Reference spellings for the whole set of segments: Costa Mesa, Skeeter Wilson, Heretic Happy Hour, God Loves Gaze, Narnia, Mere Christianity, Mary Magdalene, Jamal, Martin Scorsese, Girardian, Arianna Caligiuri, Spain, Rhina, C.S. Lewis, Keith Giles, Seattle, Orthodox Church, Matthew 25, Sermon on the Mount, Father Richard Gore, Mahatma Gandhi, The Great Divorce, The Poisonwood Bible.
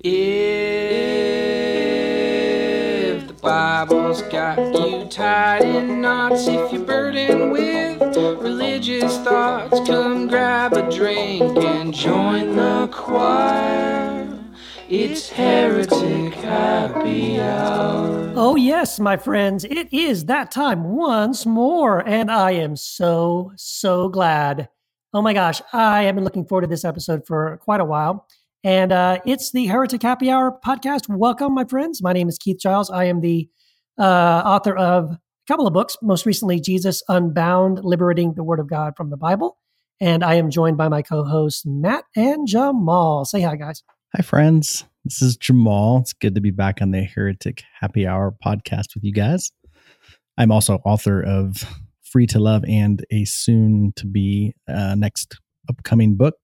If the Bible's got you tied in knots, if you're burdened with religious thoughts, come grab a drink and join the choir. It's Heretic Happy Hour. Oh yes, my friends, it is that time once more, and I am so glad. Oh my gosh, I have been looking forward to this episode for quite a while. And it's the Heretic Happy Hour podcast. Welcome, my friends. My name is Keith Giles. I am the author of a couple of books, most recently Jesus Unbound, Liberating the Word of God from the Bible. And I am joined by my co-hosts, Matt and Jamal. Say hi, guys. Hi, friends. This is Jamal. It's good to be back on the Heretic Happy Hour podcast with you guys. I'm also author of Free to Love and a soon-to-be next upcoming book.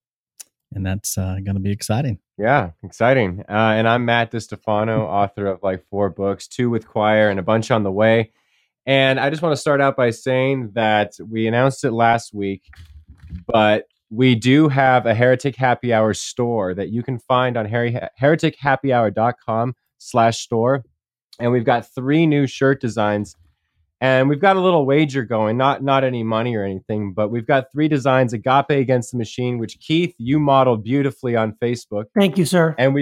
And that's going to be exciting. Yeah, exciting. And I'm Matt DeStefano, author of like 4 books, 2 with choir and a bunch on the way. And I just want to start out by saying that we announced it last week, but we do have a Heretic Happy Hour store that you can find on heretichappyhour.com/store. And we've got 3 new shirt designs. And we've got a little wager going, not any money or anything, but we've got 3 designs: Agape Against the Machine, which Keith, you modeled beautifully on Facebook. Thank you, sir. And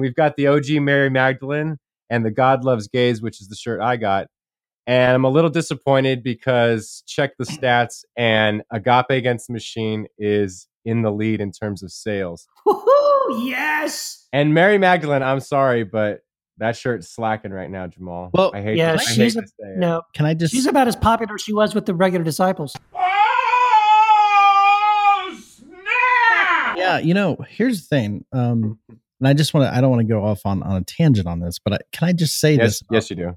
we've got the OG Mary Magdalene and the God Loves Gaze, which is the shirt I got. And I'm a little disappointed because check the stats and Agape Against the Machine is in the lead in terms of sales. Woohoo! Yes. And Mary Magdalene, I'm sorry, but that shirt's slacking right now, Jamal. Well, I hate to say it. No, can I just? She's about as popular as she was with the regular disciples. Oh snap! Yeah, here's the thing, and I just want to—I don't want to go off on a tangent on this, but can I just say this? Yes, you do.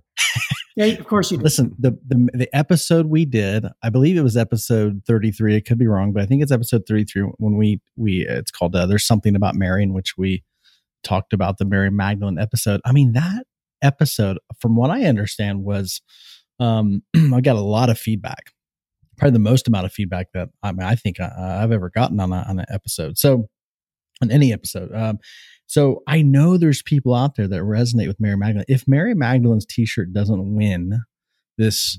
Yeah, of course you do. Listen, the episode we did, I believe it was episode 33. It could be wrong, but I think it's episode 33 when it's called "There's Something About Mary," in which we talked about the Mary Magdalene episode. I mean, that episode, from what I understand, was I got a lot of feedback, probably the most amount of feedback that I think I've ever gotten on an episode. So on any episode. So I know there's people out there that resonate with Mary Magdalene. If Mary Magdalene's t-shirt doesn't win this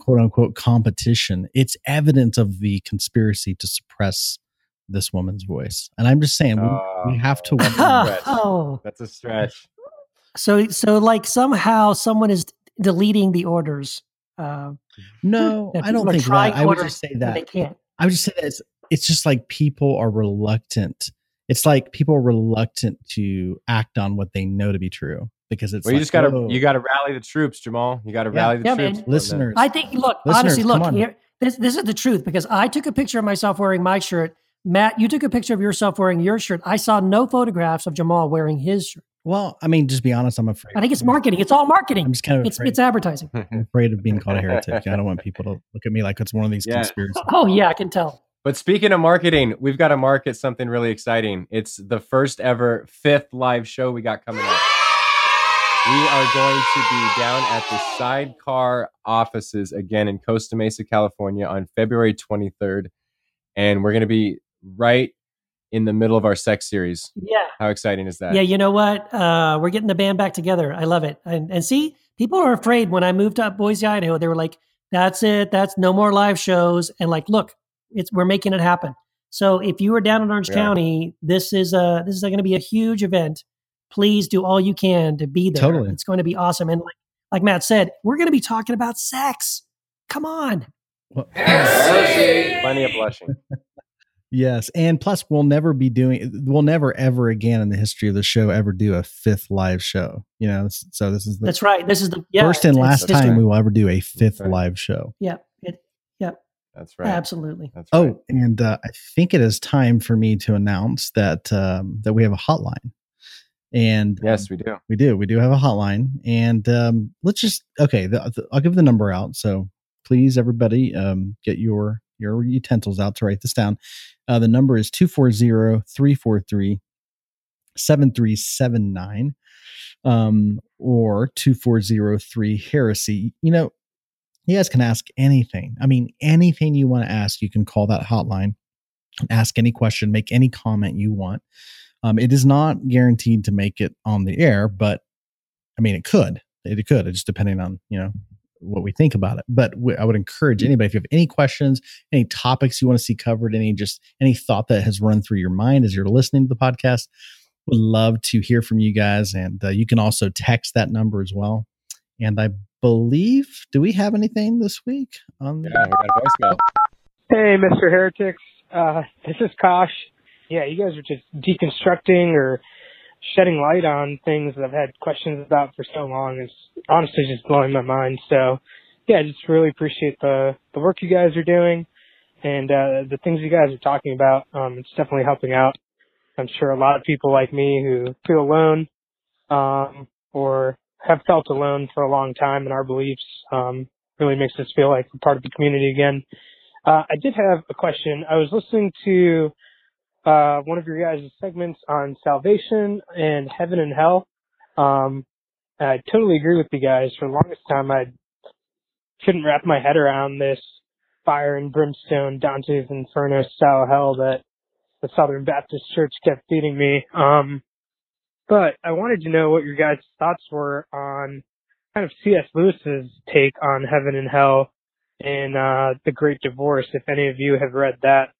quote unquote competition, it's evidence of the conspiracy to suppress this woman's voice. And I'm just saying, we have to. That's a stretch. So like somehow someone is deleting the orders. No, I don't think that. I would just say that they can't. I would just say that it's just like people are reluctant. It's like people are reluctant to act on what they know to be true because it's. Well, you just gotta rally the troops, Jamal. You gotta rally the troops, listeners. I think. Look, honestly, here, this is the truth because I took a picture of myself wearing my shirt. Matt, you took a picture of yourself wearing your shirt. I saw no photographs of Jamal wearing his shirt. Well, I mean, just be honest, I'm afraid. I think it's marketing. It's all marketing. I'm just kind of it's advertising. I'm afraid of being called a heretic. I don't want people to look at me like it's one of these conspiracies. Oh, yeah, I can tell. But speaking of marketing, we've got to market something really exciting. It's the first ever 5th live show we got coming up. We are going to be down at the Sidecar offices again in Costa Mesa, California on February 23rd. And we're going to be right in the middle of our sex series. Yeah. How exciting is that? Yeah, you know what? We're getting the band back together. I love it. And see, people are afraid. When I moved up Boise, Idaho, they were like, that's it. That's no more live shows. And like, look, we're making it happen. So if you are down in Orange County, this is going to be a huge event. Please do all you can to be there. Totally. It's going to be awesome. And like Matt said, we're going to be talking about sex. Come on. Well, plenty of blushing. Yes. And plus we'll never ever again in the history of the show ever do a 5th live show, so this is that's right. This is the first and last time we will ever do a 5th live show. Yeah. That's right. Absolutely. That's right. Oh, and I think it is time for me to announce that we have a hotline. And yes, we do. We do have a hotline, and let's just, okay. I'll give the number out. So please, everybody, get your utensils out to write this down. The number is 240-343-7379 or 2403-HERESY. You guys can ask anything. I mean, anything you want to ask, you can call that hotline and ask any question, make any comment you want. It is not guaranteed to make it on the air, but I mean, it could, it's just depending on, you know, what we think about it. But I would encourage anybody, if you have any questions, any topics you want to see covered, any thought that has run through your mind as you're listening to the podcast, would love to hear from you guys. And you can also text that number as well. And I believe, do we have anything this week on the? Yeah, we got a voicemail. Hey, Mr. Heretics. This is Kosh. Yeah, you guys are just deconstructing or shedding light on things that I've had questions about for so long. It's honestly just blowing my mind. So, yeah, I just really appreciate the work you guys are doing and the things you guys are talking about. It's definitely helping out. I'm sure a lot of people like me who feel alone or have felt alone for a long time in our beliefs. Really makes us feel like we're part of the community again. I did have a question. I was listening to one of your guys' segments on salvation and heaven and hell. I totally agree with you guys. For the longest time, I couldn't wrap my head around this fire and brimstone, Dante's Inferno style hell that the Southern Baptist Church kept feeding me. But I wanted to know what your guys' thoughts were on kind of C.S. Lewis's take on heaven and hell in The Great Divorce, if any of you have read that.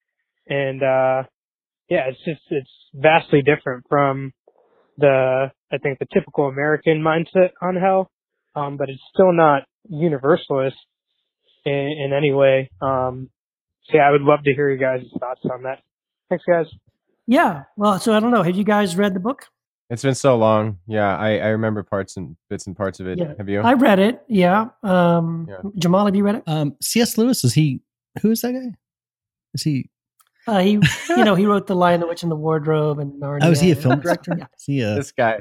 And yeah, it's vastly different from the typical American mindset on hell. But it's still not universalist in any way. So yeah, I would love to hear your guys' thoughts on that. Thanks, guys. Yeah. Well, so I don't know. Have you guys read the book? It's been so long. Yeah. I remember parts and bits and parts of it. Yeah. Have you? I read it. Yeah. Yeah. Jamal, have you read it? C.S. Lewis, who is that guy? Is he? He wrote The Lion, the Witch, and the Wardrobe, and Narnia. Oh, is he a film director? Yeah. Is he this guy.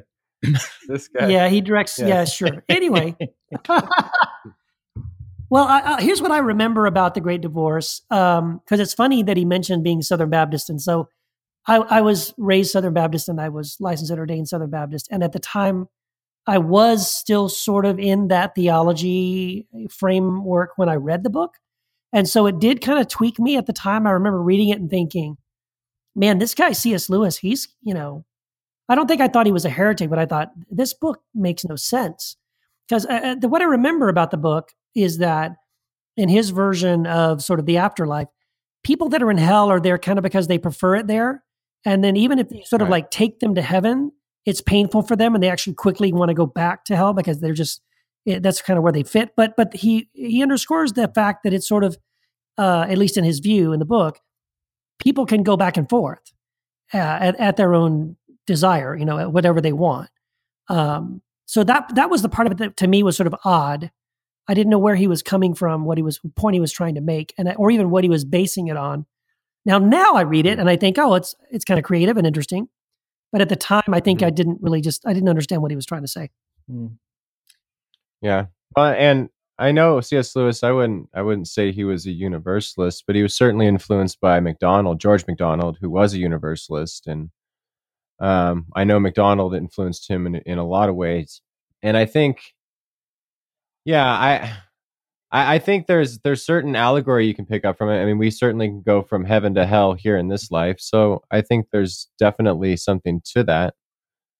Yeah, he directs. Yeah, sure. Anyway, well, here's what I remember about The Great Divorce, because it's funny that he mentioned being Southern Baptist, and so I was raised Southern Baptist, and I was licensed and ordained Southern Baptist, and at the time, I was still sort of in that theology framework when I read the book. And so it did kind of tweak me at the time. I remember reading it and thinking, man, this guy, C.S. Lewis, he's, you know, I don't think I thought he was a heretic, but I thought this book makes no sense. Because what I remember about the book is that in his version of sort of the afterlife, people that are in hell are there kind of because they prefer it there. And then even if they sort of like take them to heaven, it's painful for them and they actually quickly want to go back to hell because they're just... that's kind of where they fit. But he underscores the fact that it's sort of, at least in his view in the book, people can go back and forth at their own desire, you know, at whatever they want. So that was the part of it that to me was sort of odd. I didn't know where he was coming from, what point he was trying to make, or even what he was basing it on. Now I read it and I think, oh, it's kind of creative and interesting. But at the time, I think I didn't understand what he was trying to say. Mm. Yeah. And I know C.S. Lewis, I wouldn't say he was a universalist, but he was certainly influenced by George McDonald, who was a universalist. And I know McDonald influenced him in a lot of ways. And I think, yeah, I think there's certain allegory you can pick up from it. I mean, we certainly can go from heaven to hell here in this life. So I think there's definitely something to that.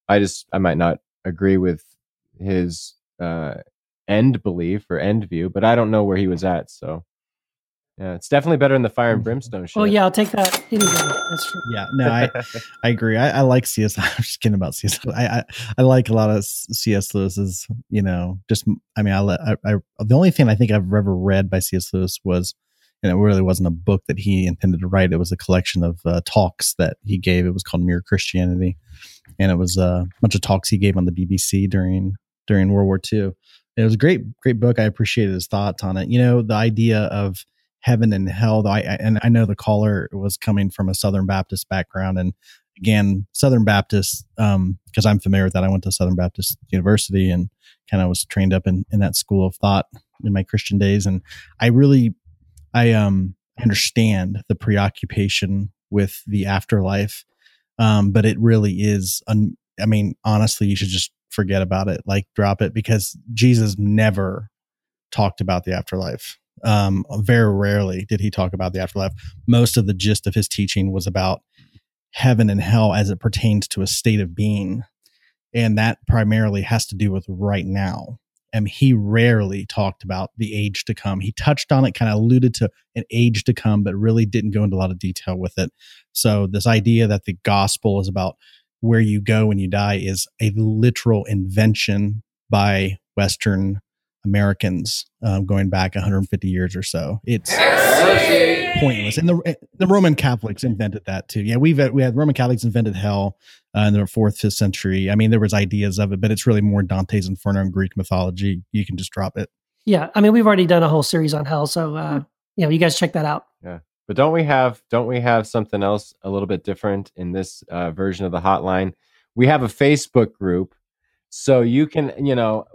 I might not agree with his end belief or end view, but I don't know where he was at. So yeah, it's definitely better than the fire and brimstone shit. Oh yeah, I'll take that. That's true. Yeah, no, I agree. I like C.S. I'm just kidding about C.S. I like a lot of C.S. Lewis's, you know, just, I mean, the only thing I think I've ever read by C.S. Lewis was, and it really wasn't a book that he intended to write. It was a collection of talks that he gave. It was called Mere Christianity. And it was a bunch of talks he gave on the BBC during World War II. It was a great book. I appreciated his thoughts on it. You know, the idea of heaven and hell, and I know the caller was coming from a Southern Baptist background. And again, Southern Baptist, because I'm familiar with that. I went to Southern Baptist University and kind of was trained up in that school of thought in my Christian days. And I understand the preoccupation with the afterlife. But it really is, honestly, you should just forget about it, like drop it, because Jesus never talked about the afterlife. Very rarely did he talk about the afterlife. Most of the gist of his teaching was about heaven and hell as it pertains to a state of being. And that primarily has to do with right now. And he rarely talked about the age to come. He touched on it, kind of alluded to an age to come, but really didn't go into a lot of detail with it. So this idea that the gospel is about where you go when you die is a literal invention by Western Americans going back 150 years or so. It's pointless. And the Roman Catholics invented that too. Yeah, we had Roman Catholics invented hell in the 4th, 5th century. I mean, there was ideas of it, but it's really more Dante's Inferno and Greek mythology. You can just drop it. Yeah, I mean, we've already done a whole series on hell, so you know, you guys check that out. Yeah, but don't we have something else a little bit different in this version of the hotline? We have a Facebook group, so you can, you know,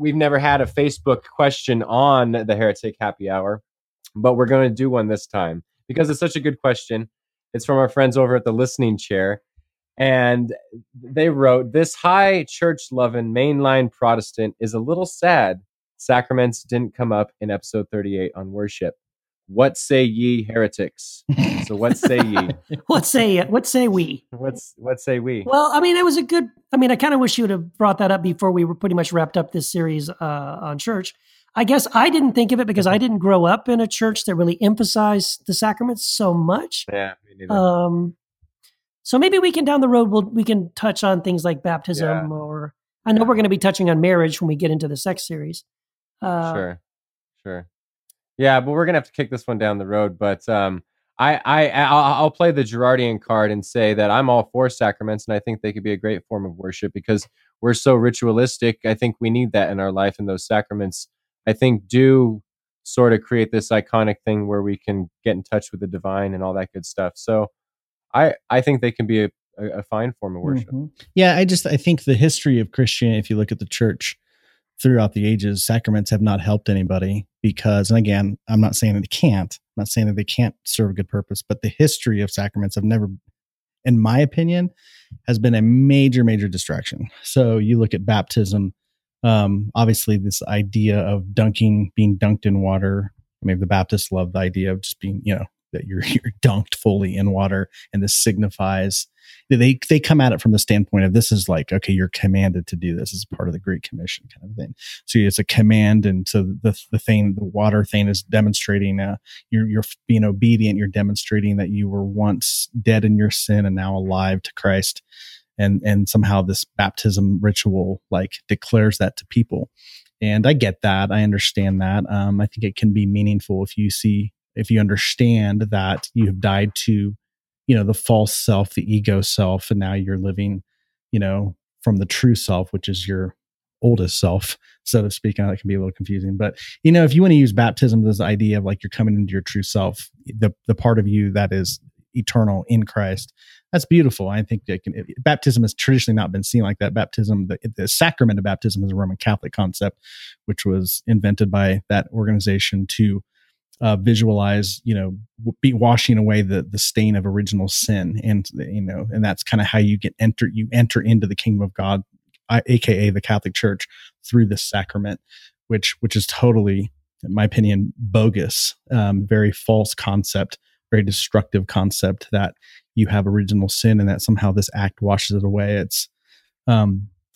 We've never had a Facebook question on the Heretic Happy Hour, but we're going to do one this time because it's such a good question. It's from our friends over at the Listening Chair. And they wrote, this high church-loving mainline Protestant is a little sad sacraments didn't come up in episode 38 on worship. What say ye, heretics? So what say ye? What say we? What say we? Well, I mean, it was a good... I mean, I kind of wish you would have brought that up before we were pretty much wrapped up this series on church. I guess I didn't think of it because I didn't grow up in a church that really emphasized the sacraments so much. Yeah, me neither. So maybe we can, down the road, we can touch on things like baptism or... I know we're going to be touching on marriage when we get into the sex series. Sure. Yeah, but we're going to have to kick this one down the road. But I'll play the Girardian card and say that I'm all for sacraments, and I think they could be a great form of worship because we're so ritualistic. I think we need that in our life, and those sacraments, I think, do sort of create this iconic thing where we can get in touch with the divine and all that good stuff. So I think they can be a fine form of worship. Mm-hmm. Yeah, I think the history of Christianity, if you look at the church throughout the ages, sacraments have not helped anybody because, and again, I'm not saying that they can't. I'm not saying that they can't serve a good purpose, but the history of sacraments have never, in my opinion, has been a major, major distraction. So you look at baptism, obviously this idea of being dunked in water. I mean, the Baptists love the idea of just being, you know, that you're dunked fully in water, and this signifies they come at it from the standpoint of this is like, okay, you're commanded to do this as part of the Great Commission kind of thing. So it's a command, and so the water thing is demonstrating you're being obedient. You're demonstrating that you were once dead in your sin and now alive to Christ, and somehow this baptism ritual like declares that to people. And I get that, I understand that. I think it can be meaningful if you understand that you have died to, you know, the false self, the ego self, and now you're living, you know, from the true self, which is your oldest self, so to speak. And that can be a little confusing, but, you know, if you want to use baptism as the idea of like you're coming into your true self, the part of you that is eternal in Christ, that's beautiful. I think baptism has traditionally not been seen like that. Baptism, the sacrament of baptism, is a Roman Catholic concept, which was invented by that organization to visualize, you know, be washing away the stain of original sin, and you know, and that's kind of how you enter into the kingdom of God, aka the Catholic Church, through this sacrament, which is totally, in my opinion, bogus, very false concept, very destructive concept that you have original sin and that somehow this act washes it away. It's, you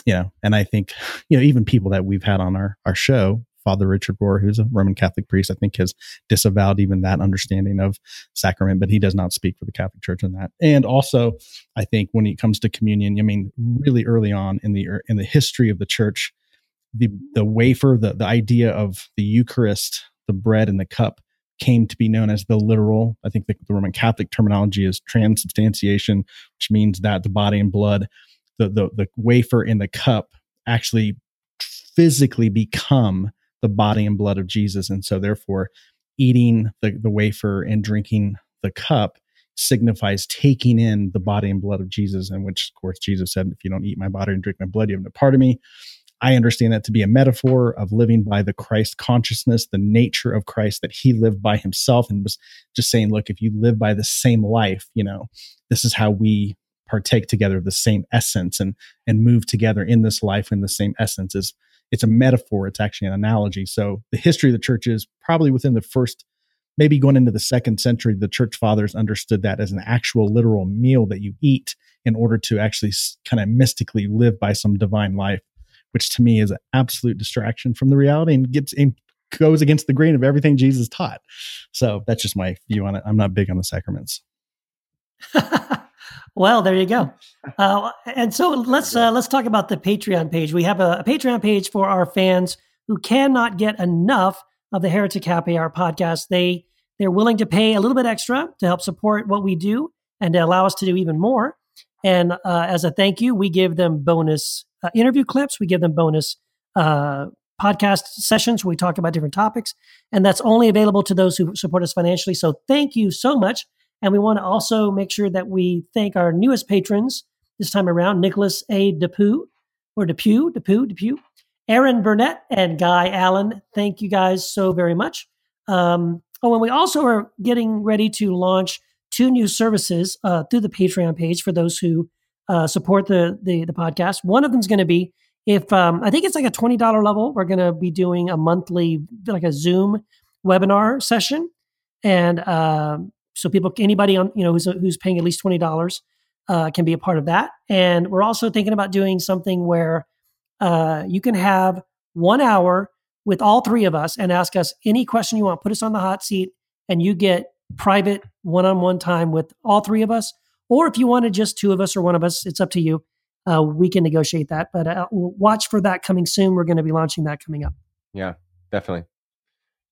know, and I think, you know, even people that we've had on our show, Father Richard Gore, who's a Roman Catholic priest, I think has disavowed even that understanding of sacrament, but he does not speak for the Catholic Church on that. And also, I think when it comes to communion, I mean, really early on in the history of the church, the wafer, the idea of the Eucharist, the bread and the cup, came to be known as the literal. I think the Roman Catholic terminology is transubstantiation, which means that the body and blood, the wafer and the cup actually physically become the body and blood of Jesus. And so therefore, eating the wafer and drinking the cup signifies taking in the body and blood of Jesus, and which, of course, Jesus said, if you don't eat my body and drink my blood, you have no part of me. I understand that to be a metaphor of living by the Christ consciousness, the nature of Christ that he lived by himself, and was just saying, look, if you live by the same life, you know, this is how we partake together of the same essence and move together in this life in the same essence. It's a metaphor. It's actually an analogy. So the history of the church is probably within the first maybe going into the 2nd century, the church fathers understood that as an actual literal meal that you eat in order to actually kind of mystically live by some divine life, which to me is an absolute distraction from the reality and goes against the grain of everything Jesus taught. So that's just my view on it. I'm not big on the sacraments. Well, there you go. And so let's talk about the Patreon page. We have a Patreon page for our fans who cannot get enough of the Heretic Happy Hour podcast. They're willing to pay a little bit extra to help support what we do and to allow us to do even more. And as a thank you, we give them bonus interview clips. We give them bonus podcast sessions where we talk about different topics. And that's only available to those who support us financially. So thank you so much. And we want to also make sure that we thank our newest patrons this time around, Nicholas A. Depew, Aaron Burnett, and Guy Allen. Thank you guys so very much. And we also are getting ready to launch 2 new services through the Patreon page for those who support the podcast. One of them is going to be, if I think it's like a $20 level, we're going to be doing a monthly, like a Zoom webinar session. And so people, anybody on, who's paying at least $20 can be a part of that. And we're also thinking about doing something where you can have 1 hour with all 3 of us and ask us any question you want, put us on the hot seat, and you get private one-on-one time with all 3 of us. Or if you wanted just 2 of us or 1 of us, it's up to you. We can negotiate that, but watch for that coming soon. We're going to be launching that coming up. Yeah, definitely.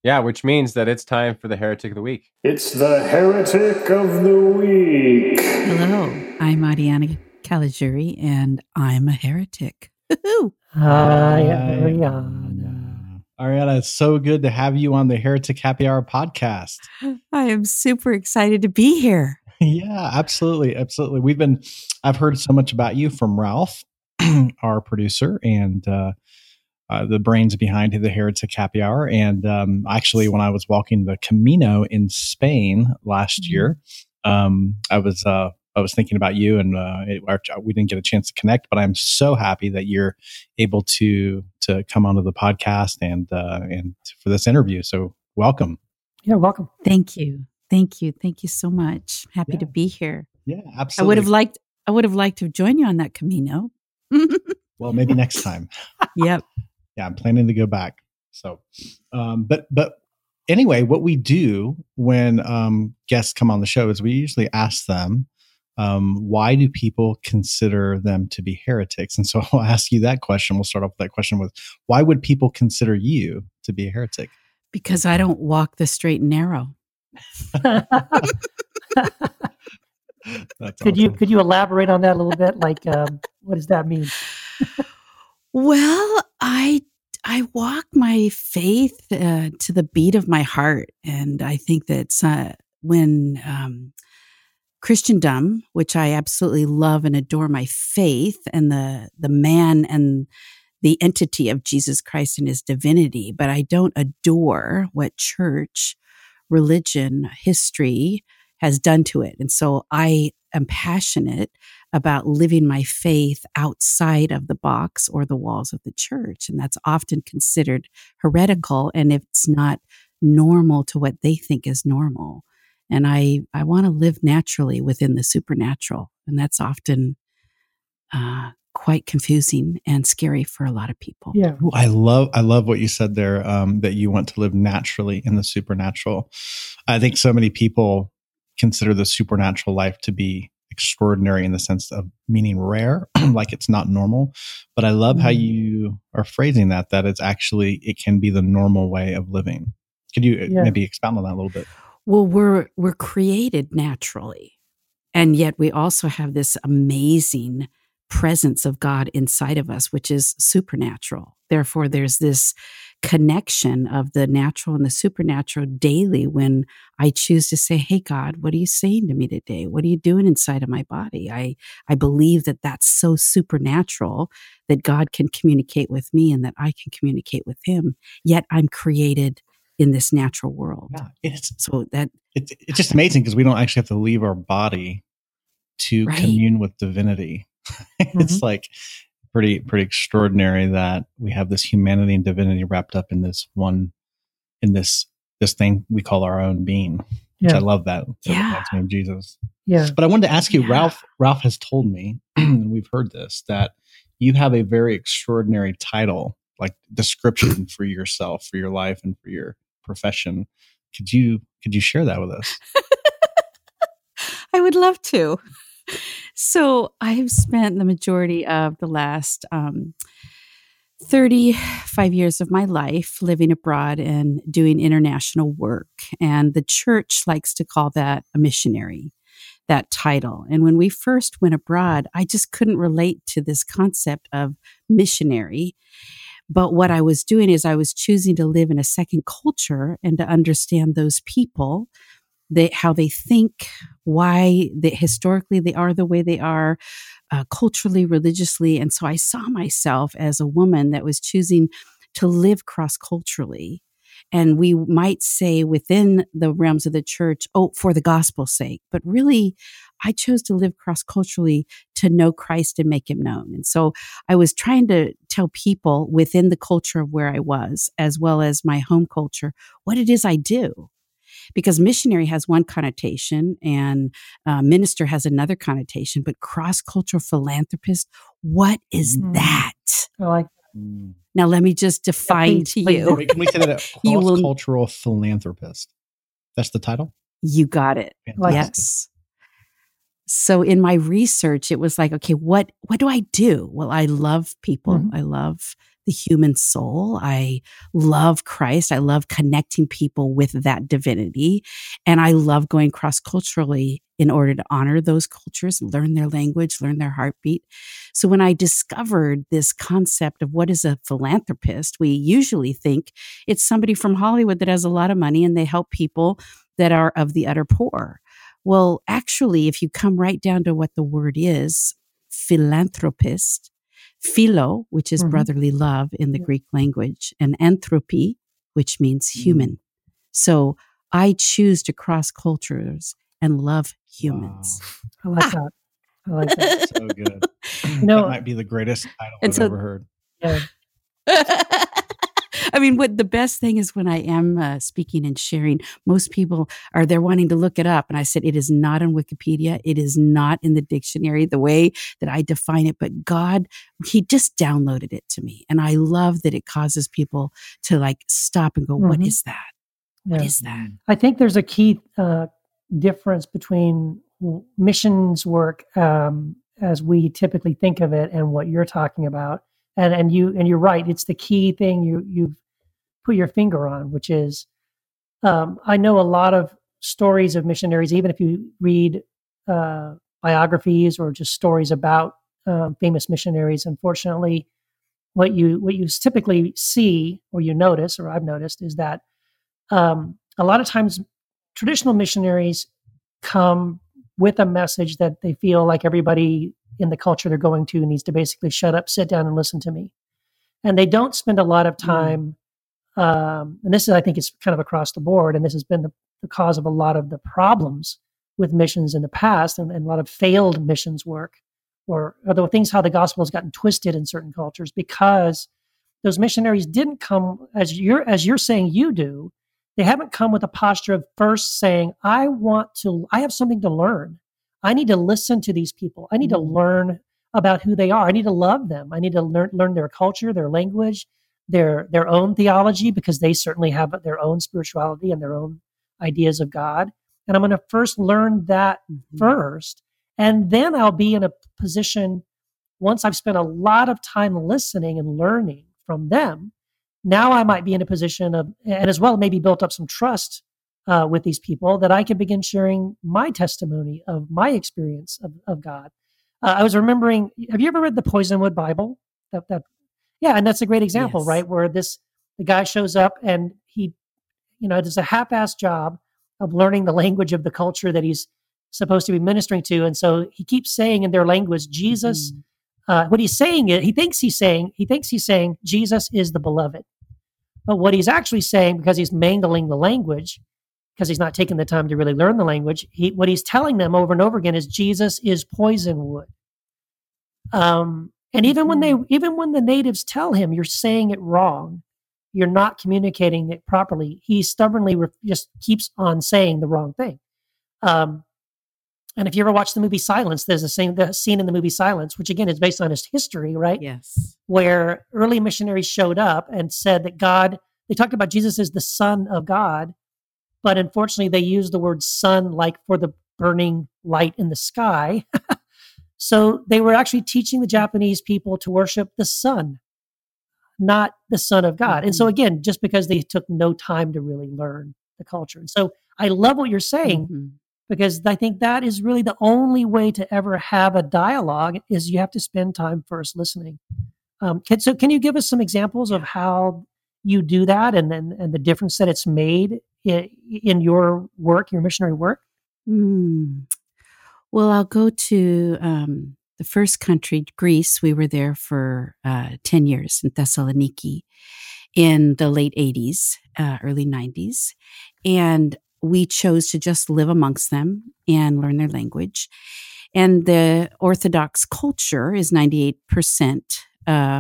Yeah, which means that it's time for the Heretic of the Week. It's the Heretic of the Week. Hello, I'm Arianna Caligiuri, and I'm a heretic. Woohoo! Hi, Arianna. Arianna, it's so good to have you on the Heretic Happy Hour podcast. I am super excited to be here. Yeah, absolutely, absolutely. I've heard so much about you from Ralph, our producer, and the brains behind the Heretic Happy Hour. And actually, when I was walking the Camino in Spain last year, I was thinking about you, and we didn't get a chance to connect. But I'm so happy that you're able to come onto the podcast and for this interview. So welcome. Yeah, welcome. Thank you, thank you, thank you so much. Happy to be here. Yeah, absolutely. I would have liked to join you on that Camino. Well, maybe next time. Yep. Yeah, I'm planning to go back. So, but anyway, what we do when guests come on the show is we usually ask them, why do people consider them to be heretics? And so I'll ask you that question. We'll start off with that question with, why would people consider you to be a heretic? Because I don't walk the straight and narrow. That's awesome. Could you elaborate on that a little bit? Like, what does that mean? Well, I walk my faith to the beat of my heart, and I think that's when Christendom, which I absolutely love and adore, my faith and the man and the entity of Jesus Christ and his divinity, but I don't adore what church, religion, history has done to it, and so I am passionate about living my faith outside of the box or the walls of the church. And that's often considered heretical. And if it's not normal to what they think is normal. And I want to live naturally within the supernatural. And that's often quite confusing and scary for a lot of people. Yeah. Ooh, I love what you said there, that you want to live naturally in the supernatural. I think so many people consider the supernatural life to be extraordinary in the sense of meaning rare, like it's not normal. But I love how you are phrasing that it's actually, it can be the normal way of living. Could you maybe expound on that a little bit? Well, we're created naturally. And yet we also have this amazing presence of God inside of us, which is supernatural. Therefore, there's this connection of the natural and the supernatural daily when I choose to say, hey, God, what are you saying to me today? What are you doing inside of my body? I believe that that's so supernatural that God can communicate with me and that I can communicate with him, yet I'm created in this natural world. Yeah, it's just amazing because we don't actually have to leave our body to commune with divinity. It's like pretty extraordinary that we have this humanity and divinity wrapped up in this this thing we call our own being, which I love that. That's the name of Jesus. Yeah. But I wanted to ask you, Ralph has told me, and we've heard this, that you have a very extraordinary title, like description for yourself, for your life, and for your profession. Could you share that with us? I would love to. So I have spent the majority of the last 35 years of my life living abroad and doing international work. And the church likes to call that a missionary, that title. And when we first went abroad, I just couldn't relate to this concept of missionary. But what I was doing is I was choosing to live in a second culture and to understand those people, how they think, why that historically they are the way they are, culturally, religiously. And so I saw myself as a woman that was choosing to live cross-culturally. And we might say within the realms of the church, for the gospel's sake. But really, I chose to live cross-culturally to know Christ and make him known. And so I was trying to tell people within the culture of where I was, as well as my home culture, what it is I do. Because missionary has one connotation and minister has another connotation, but cross-cultural philanthropist, what is that? I like that. Now, let me just define to you. Can we say that? Cross-cultural philanthropist. That's the title? You got it. Fantastic. Yes. So in my research, it was like, okay, what do I do? Well, I love people. Mm-hmm. I love the human soul. I love Christ. I love connecting people with that divinity. And I love going cross-culturally in order to honor those cultures, learn their language, learn their heartbeat. So when I discovered this concept of what is a philanthropist, we usually think it's somebody from Hollywood that has a lot of money and they help people that are of the utter poor. Well, actually, if you come right down to what the word is, philanthropist, philo, which is brotherly love in the Greek language, and anthropy, which means human. So I choose to cross cultures and love humans. Wow. I like that. So good. That might be the greatest title I've ever heard. Yeah. I mean, what the best thing is when I am speaking and sharing, most people are there wanting to look it up. And I said, it is not on Wikipedia. It is not in the dictionary, the way that I define it. But God, he just downloaded it to me. And I love that it causes people to stop and go, what is that? What is that? I think there's a key difference between missions work as we typically think of it and what you're talking about. And you're right. It's the key thing you've put your finger on, which is I know a lot of stories of missionaries. Even if you read biographies or just stories about famous missionaries, unfortunately, what you typically see or you notice, or I've noticed, is that a lot of times traditional missionaries come with a message that they feel like everybody in the culture they're going to needs to basically shut up, sit down, and listen to me. And they don't spend a lot of time. And this is, I think it's kind of across the board. And this has been the cause of a lot of the problems with missions in the past and a lot of failed missions work or the things, how the gospel has gotten twisted in certain cultures, because those missionaries didn't come as you're saying you do. They haven't come with a posture of first saying, I have something to learn. I need to listen to these people. I need to learn about who they are. I need to love them. I need to learn their culture, their language, their own theology, because they certainly have their own spirituality and their own ideas of God. And I'm going to first learn that first. And then I'll be in a position, once I've spent a lot of time listening and learning from them, now I might be in a position of, and as well maybe built up some trust with these people, that I could begin sharing my testimony of my experience of God. I was remembering, have you ever read The Poisonwood Bible? And that's a great example, right? Where the guy shows up and he, does a half-assed job of learning the language of the culture that he's supposed to be ministering to. And so he keeps saying in their language, Jesus, what he's saying is, he thinks he's saying, Jesus is the beloved. But what he's actually saying, because he's mangling the language, because he's not taking the time to really learn the language, what he's telling them over and over again is Jesus is poisonwood. And even when the natives tell him you're saying it wrong, you're not communicating it properly. He stubbornly just keeps on saying the wrong thing. And if you ever watch the movie Silence, there's the scene in the movie Silence, which again is based on his history, right? Yes. Where early missionaries showed up and said that God, they talked about Jesus as the Son of God, but unfortunately they used the word sun like for the burning light in the sky. So they were actually teaching the Japanese people to worship the sun, not the Son of God. Mm-hmm. And so again, just because they took no time to really learn the culture. And so I love what you're saying, mm-hmm. because I think that is really the only way to ever have a dialogue is you have to spend time first listening. So can you give us some examples of how you do that and the difference that it's made in your work, your missionary work? Well, I'll go to the first country, Greece. We were there for 10 years in Thessaloniki in the late 80s, early 90s. And we chose to just live amongst them and learn their language. And the Orthodox culture is 98%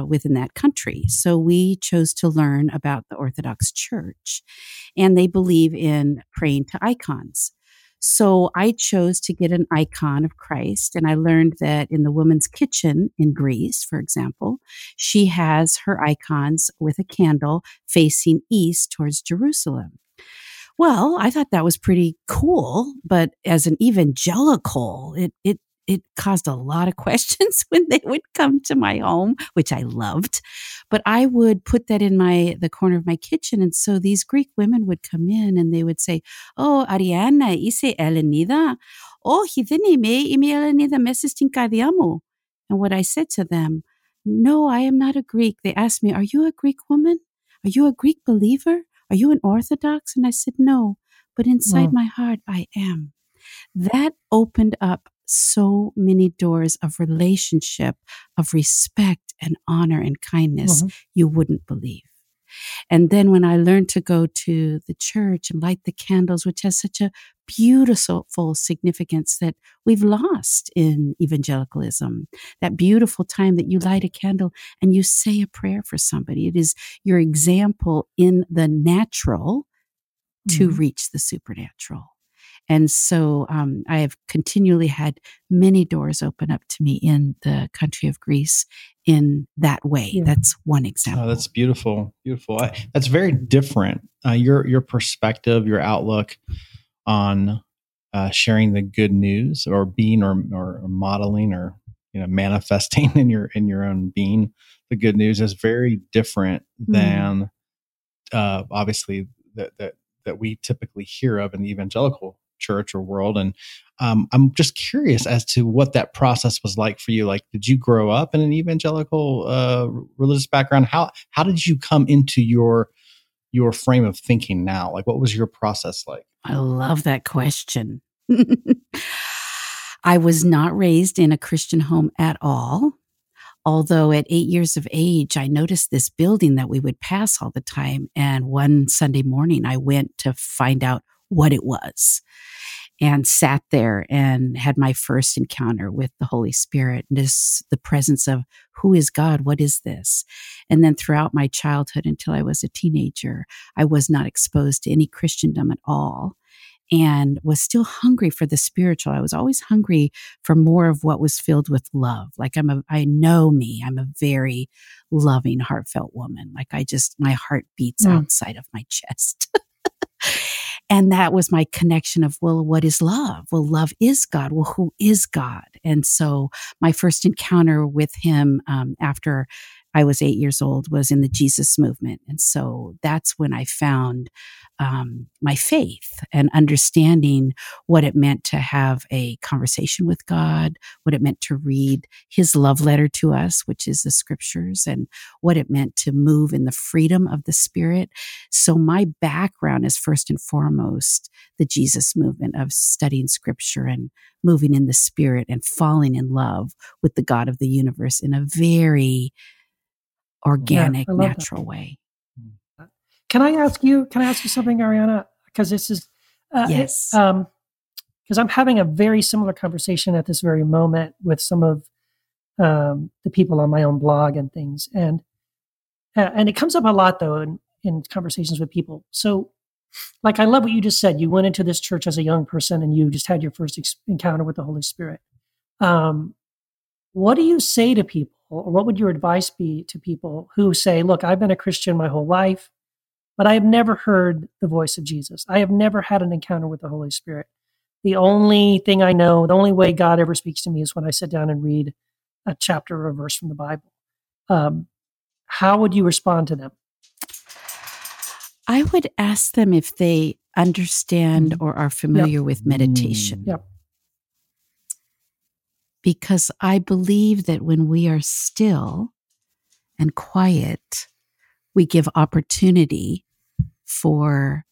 within that country. So we chose to learn about the Orthodox Church. And they believe in praying to icons. So I chose to get an icon of Christ, and I learned that in the woman's kitchen in Greece, for example, she has her icons with a candle facing east towards Jerusalem. Well, I thought that was pretty cool, but as an evangelical, it caused a lot of questions when they would come to my home, which I loved. But I would put that in the corner of my kitchen. And so these Greek women would come in and they would say, "Oh, Arianna, ise Elenida. Oh, hideni me, imi Elenida mesis tin kadiamu." And what I said to them, "No, I am not a Greek." They asked me, "Are you a Greek woman? Are you a Greek believer? Are you an Orthodox?" And I said, "No, but inside my heart, I am." That opened up so many doors of relationship, of respect and honor and kindness you wouldn't believe. And then when I learned to go to the church and light the candles, which has such a beautiful significance that we've lost in evangelicalism, that beautiful time that you light a candle and you say a prayer for somebody. It is your example in the natural to reach the supernatural. And so I have continually had many doors open up to me in the country of Greece in that way. Yeah. That's one example. Oh, that's beautiful. Beautiful. That's very different. Your perspective, your outlook on sharing the good news or being or modeling or manifesting in your own being the good news is very different than obviously that we typically hear of in the evangelical church or world. And I'm just curious as to what that process was like for you. Like, did you grow up in an evangelical religious background? How did you come into your frame of thinking now? Like, what was your process like? I love that question. I was not raised in a Christian home at all. Although at 8 years of age, I noticed this building that we would pass all the time. And one Sunday morning, I went to find out what it was and sat there and had my first encounter with the Holy Spirit, the presence of who is God, what is this? And then throughout my childhood until I was a teenager, I was not exposed to any Christendom at all and was still hungry for the spiritual. I was always hungry for more of what was filled with love. Like I know me, I'm a very loving, heartfelt woman. Like my heart beats outside of my chest. And that was my connection of, well, what is love? Well, love is God. Well, who is God? And so my first encounter with him after I was 8 years old was in the Jesus movement. And so that's when I found my faith and understanding what it meant to have a conversation with God, what it meant to read his love letter to us, which is the scriptures, and what it meant to move in the freedom of the Spirit. So my background is first and foremost the Jesus movement of studying scripture and moving in the Spirit and falling in love with the God of the universe in a very organic, natural way. Can I ask you something, Arianna? Because this is, yes. Because I'm having a very similar conversation at this very moment with some of the people on my own blog and things. And it comes up a lot though. And in conversations with people. So, like, I love what you just said. You went into this church as a young person and you just had your first encounter with the Holy Spirit. What do you say to people, or what would your advice be to people who say, look, I've been a Christian my whole life, but I have never heard the voice of Jesus. I have never had an encounter with the Holy Spirit. The only thing I know, the only way God ever speaks to me is when I sit down and read a chapter or a verse from the Bible. How would you respond to them? I would ask them if they understand or are familiar with meditation. Because I believe that when we are still and quiet, we give opportunity for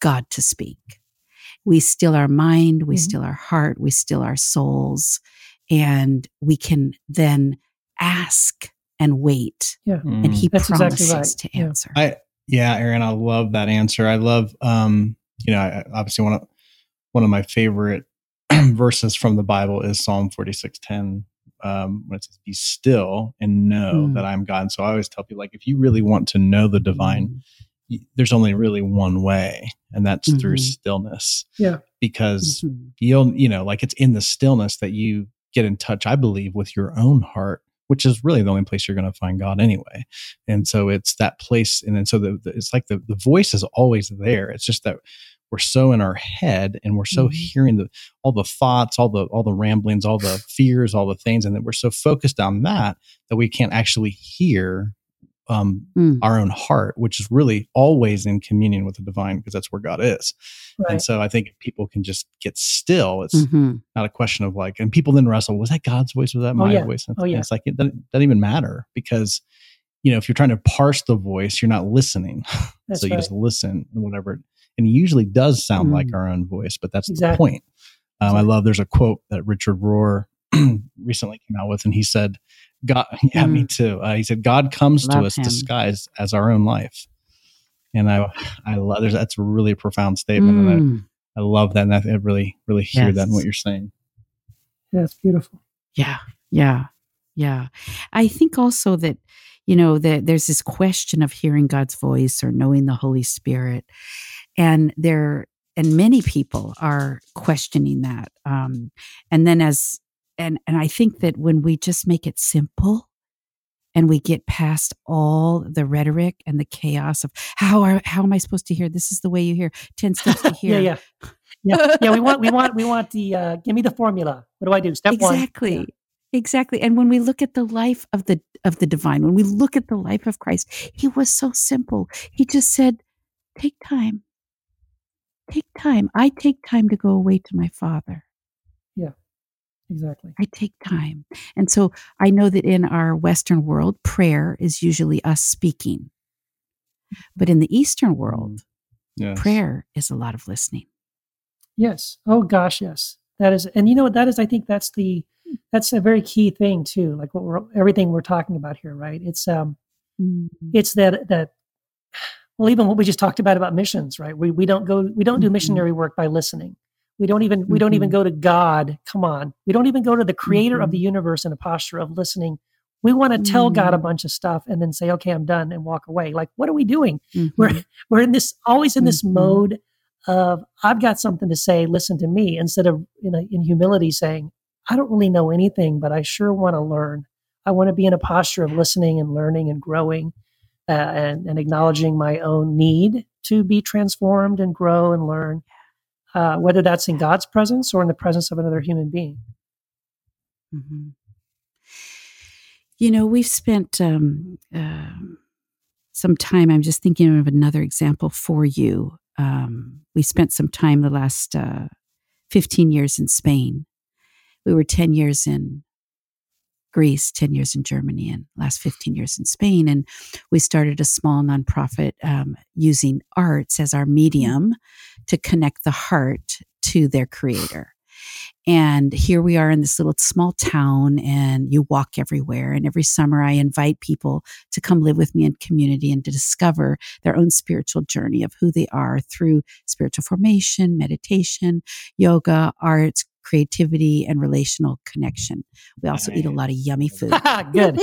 God to speak. We still our mind, we still our heart, we still our souls, and we can then ask and wait, and He That's promises exactly right. to answer. Yeah, Aaron, I love that answer. I love, obviously one of my favorite verses from the Bible is Psalm 46:10, when it says, "Be still and know that I'm God." And so I always tell people, like, if you really want to know the divine, there's only really one way, and that's through stillness. Yeah, because you'll, like, it's in the stillness that you get in touch, I believe, with your own heart, which is really the only place you're going to find God anyway. And so it's that place. And then so it's like the voice is always there. It's just that we're so in our head and we're so hearing all the thoughts, all the ramblings, all the fears, all the things. And that we're so focused on that we can't actually hear our own heart, which is really always in communion with the divine, because that's where God is. Right. And so I think if people can just get still, it's not a question of like, and people then wrestle, was that God's voice? Was that my voice? And it's like, it doesn't even matter, because, if you're trying to parse the voice, you're not listening. That's so you just listen and whatever. And it usually does sound like our own voice, but that's the point. I love, there's a quote that Richard Rohr recently came out with, and he said, God, me too. He said, God comes to us disguised as our own life. And I love, that's a really profound statement. And I love that. And I really, really hear that in what you're saying. Yeah, it's beautiful. Yeah. I think also that, that there's this question of hearing God's voice or knowing the Holy Spirit. And many people are questioning that. And I think that when we just make it simple and we get past all the rhetoric and the chaos of how am I supposed to hear? This is the way you hear. 10 steps to hear. Yeah. We want the give me the formula. What do I do? Step one. Exactly. And when we look at the life of the divine, when we look at the life of Christ, He was so simple. He just said, Take time. I take time to go away to my Father. Yeah. Exactly. I take time. And so I know that in our Western world, prayer is usually us speaking. But in the Eastern world, prayer is a lot of listening. Yes. Oh gosh, yes. That is, and you know what that is? I think that's a very key thing too, like everything we're talking about here, right? It's it's that well, even what we just talked about missions, right? We don't do missionary work by listening. We don't even go to God. Come on. We don't even go to the creator of the universe in a posture of listening. We want to tell God a bunch of stuff and then say, okay, I'm done, and walk away. Like, what are we doing? We're in this, always in this mode of, I've got something to say, listen to me, instead of in humility saying, I don't really know anything, but I sure want to learn. I want to be in a posture of listening and learning and growing and acknowledging my own need to be transformed and grow and learn. Whether that's in God's presence or in the presence of another human being. Mm-hmm. We've spent some time, I'm just thinking of another example for you. We spent some time the last 15 years in Spain. We were 10 years in Greece, 10 years in Germany, and last 15 years in Spain. And we started a small nonprofit using arts as our medium to connect the heart to their creator. And here we are in this little small town, and you walk everywhere. And every summer I invite people to come live with me in community and to discover their own spiritual journey of who they are through spiritual formation, meditation, yoga, arts, creativity, and relational connection. We also eat a lot of yummy food. Good.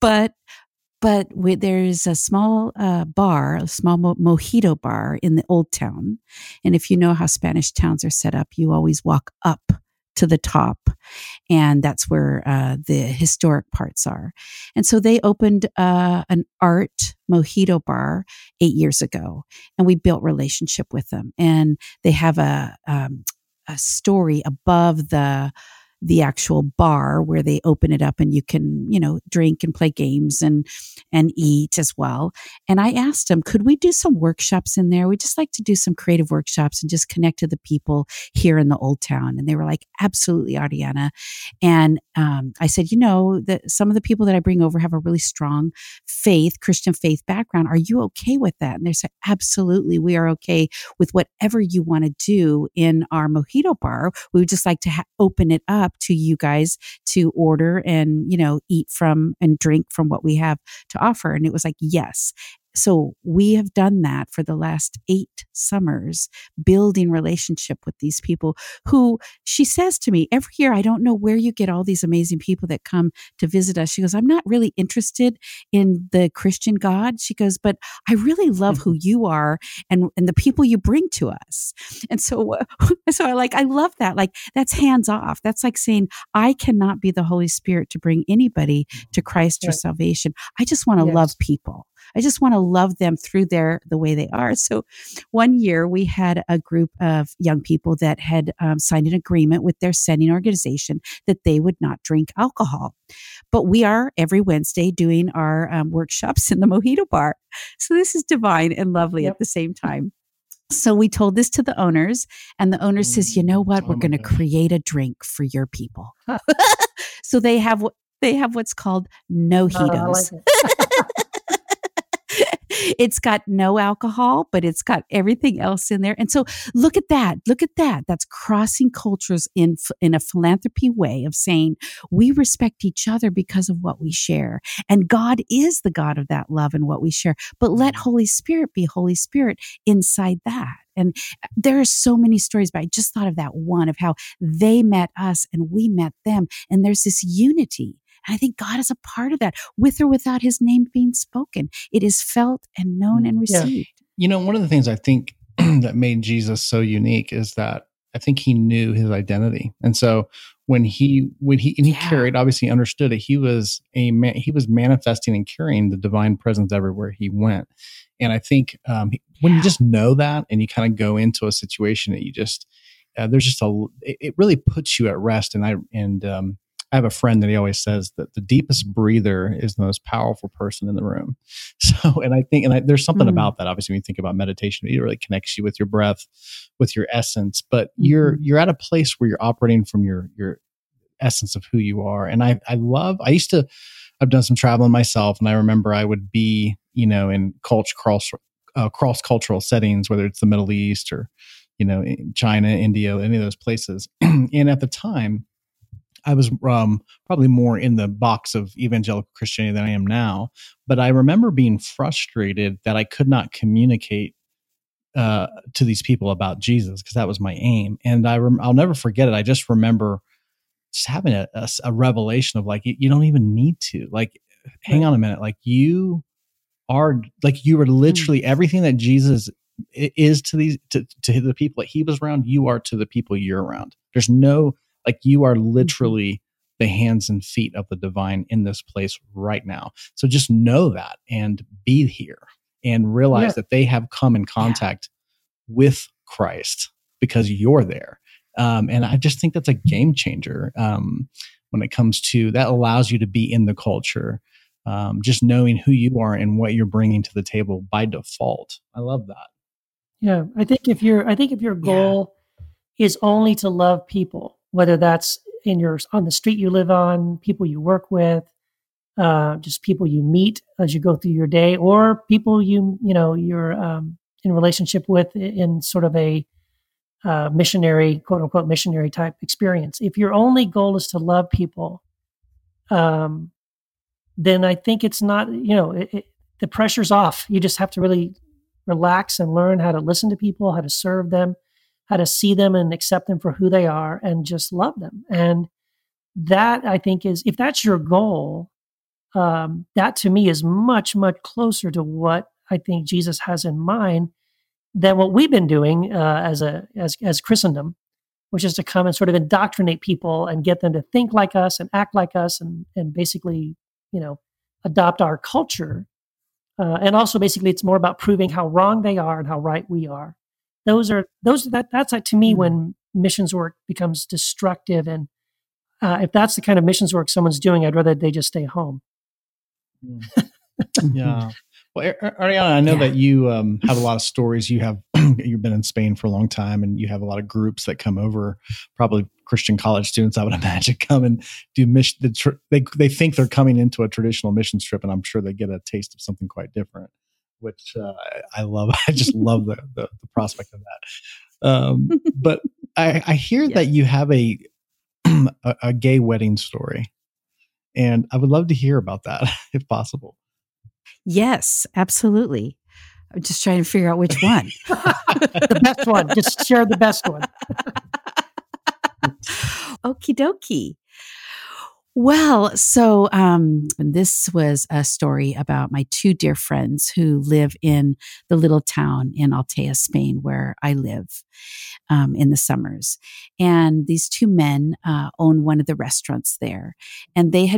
but But there's a small bar, a small mojito bar in the old town. And if you know how Spanish towns are set up, you always walk up to the top. And that's where the historic parts are. And so they opened an art mojito bar 8 years ago. And we built relationship with them. And they have a story above the actual bar where they open it up and you can, you know, drink and play games and eat as well. And I asked them, could we do some workshops in there? We just like to do some creative workshops and just connect to the people here in the old town. And they were like, absolutely, Arianna. And I said, you know, that some of the people that I bring over have a really strong faith, Christian faith background. Are you okay with that? And they said, absolutely, we are okay with whatever you want to do in our mojito bar. We would just like to open it up to you guys to order and, you know, eat from and drink from what we have to offer. And it was like, yes. So we have done that for the last 8 summers, building relationship with these people who, she says to me every year, I don't know where you get all these amazing people that come to visit us. She goes, I'm not really interested in the Christian God. She goes, but I really love who you are and the people you bring to us. And so I love that. Like, that's hands off. That's like saying, I cannot be the Holy Spirit to bring anybody to Christ or salvation. I just want to love people. I just want to love them through the way they are. So one year we had a group of young people that had signed an agreement with their sending organization that they would not drink alcohol. But we are every Wednesday doing our workshops in the mojito bar. So this is divine and lovely at the same time. So we told this to the owners, and the owner says, you know what? We're going to create a drink for your people. Huh. So they have what's called nojitos. It's got no alcohol, but it's got everything else in there. And so look at that. Look at that. That's crossing cultures in a philanthropy way of saying we respect each other because of what we share. And God is the God of that love and what we share. But let Holy Spirit be Holy Spirit inside that. And there are so many stories, but I just thought of that one of how they met us and we met them. And there's this unity. I think God is a part of that, with or without his name being spoken. It is felt and known and received. Yeah. You know, one of the things I think that made Jesus so unique is that I think he knew his identity. And so when he carried, obviously understood it, he was manifesting and carrying the divine presence everywhere he went. And I think when you just know that and you kind of go into a situation that you just, it really puts you at rest. I have a friend that he always says that the deepest breather is the most powerful person in the room. So, there's something about that. Obviously, when you think about meditation, it really connects you with your breath, with your essence, but you're at a place where you're operating from your essence of who you are. And I've done some traveling myself, and I remember I would be, you know, in cross-cultural settings, whether it's the Middle East or, you know, in China, India, any of those places. And at the time, I was probably more in the box of evangelical Christianity than I am now, but I remember being frustrated that I could not communicate to these people about Jesus, because that was my aim. And I'll never forget it. I just remember just having a revelation of like, you don't even need to. Like, hang on a minute. Like, you are, like, you are literally everything that Jesus is to these to the people that he was around. You are to the people you're around. There's no. Like, you are literally the hands and feet of the divine in this place right now. So just know that and be here and realize that they have come in contact with Christ because you're there. And I just think that's a game changer when it comes to that. Allows you to be in the culture, just knowing who you are and what you're bringing to the table by default. I love that. Yeah. I think if your goal is only to love people, whether that's on the street you live on, people you work with, just people you meet as you go through your day, or people you're in relationship with in sort of a missionary, quote unquote, missionary type experience. If your only goal is to love people, then I think it's not, you know, the pressure's off. You just have to really relax and learn how to listen to people, how to serve them, how to see them and accept them for who they are and just love them. And that, I think, is, if that's your goal, That to me is much, much closer to what I think Jesus has in mind than what we've been doing as Christendom, which is to come and sort of indoctrinate people and get them to think like us and act like us and basically, you know, adopt our culture. And also basically it's more about proving how wrong they are and how right we are. That's like, to me, when missions work becomes destructive. And if that's the kind of missions work someone's doing, I'd rather they just stay home. Yeah. Well, Arianna, I know that you have a lot of stories. You've been in Spain for a long time, and you have a lot of groups that come over, probably Christian college students, I would imagine, come and do mission. They think they're coming into a traditional missions trip, and I'm sure they get a taste of something quite different, which I love. I just love the prospect of that. But I hear that you have a gay wedding story, and I would love to hear about that if possible. Yes, absolutely. I'm just trying to figure out which one. The best one. Just share the best one. Okie dokie. Well, so this was a story about my two dear friends who live in the little town in Altea, Spain, where I live in the summers. And these two men own one of the restaurants there. And they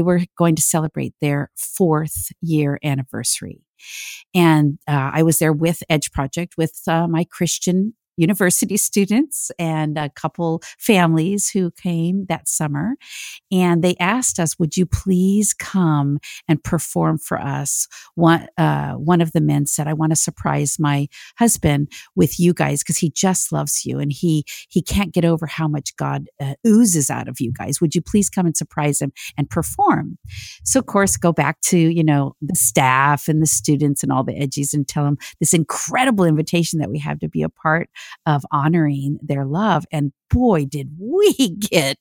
were going to celebrate their 4th year anniversary. And I was there with Edge Project, with my Christian university students and a couple families who came that summer. And they asked us, would you please come and perform for us? One of the men said, I want to surprise my husband with you guys because he just loves you. And he can't get over how much God oozes out of you guys. Would you please come and surprise him and perform? So of course, go back to, you know, the staff and the students and all the edgies and tell them this incredible invitation that we have to be a part of honoring their love. And boy, did we get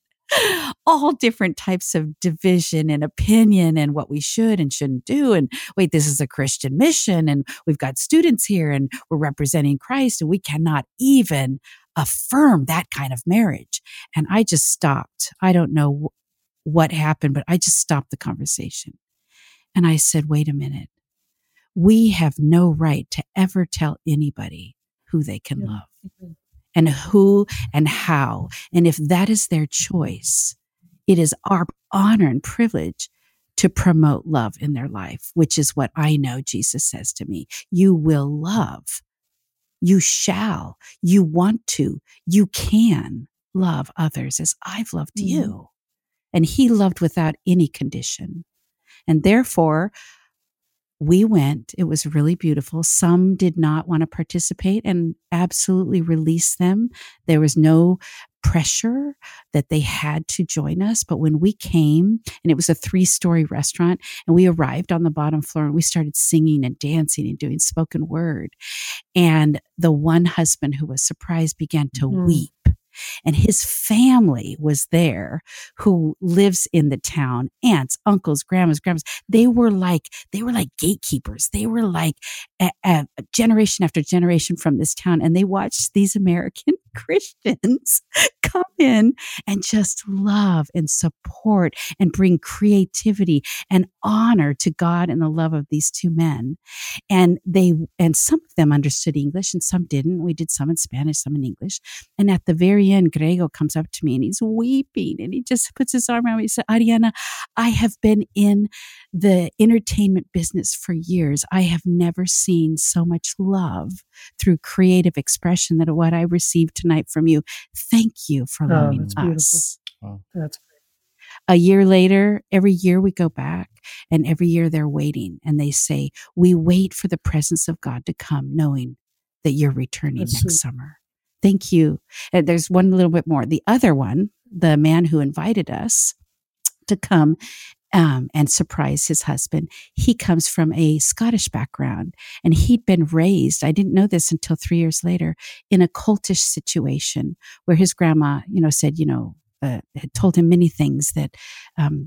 all different types of division and opinion and what we should and shouldn't do. And wait, this is a Christian mission and we've got students here and we're representing Christ and we cannot even affirm that kind of marriage. And I just stopped. I don't know what happened, but I just stopped the conversation. And I said, wait a minute. We have no right to ever tell anybody who they can love and who and how. And if that is their choice, it is our honor and privilege to promote love in their life, which is what I know Jesus says to me. You will love. You shall. You want to. You can love others as I've loved you. And he loved without any condition. And therefore, we went. It was really beautiful. Some did not want to participate, and absolutely release them. There was no pressure that they had to join us. But when we came, and it was a 3-story restaurant, and we arrived on the bottom floor and we started singing and dancing and doing spoken word. And the one husband who was surprised began to weep. And his family was there who lives in the town, aunts, uncles, grandmas. They were like gatekeepers. They were like a generation after generation from this town. And they watched these American Christians come in and just love and support and bring creativity and honor to God and the love of these two men. And some of them understood English and some didn't. We did some in Spanish, some in English. And at the very end, Grego comes up to me and he's weeping and he just puts his arm around me. He said, Arianna, I have been in the entertainment business for years. I have never seen so much love through creative expression than what I received tonight from you. Thank you for loving us. Wow. That's great. A year later, every year we go back, and every year they're waiting and they say, we wait for the presence of God to come, knowing that you're returning next summer. Thank you. And there's one little bit more. The other one, the man who invited us to come and surprise his husband, he comes from a Scottish background, and he'd been raised, I didn't know this until 3 years later, in a cultish situation where his grandma, you know, said, you know, had told him many things that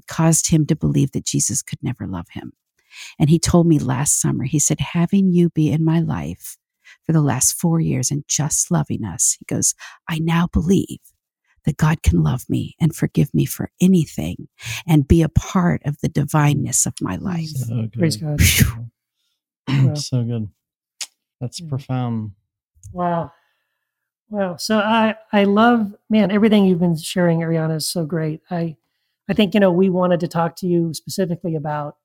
caused him to believe that Jesus could never love him. And he told me last summer, he said, having you be in my life for the last 4 years and just loving us, he goes, I now believe that God can love me and forgive me for anything and be a part of the divineness of my life. So good. Praise God. So good. That's profound. Wow. Wow. So I love, man, everything you've been sharing, Arianna, is so great. I think, you know, we wanted to talk to you specifically about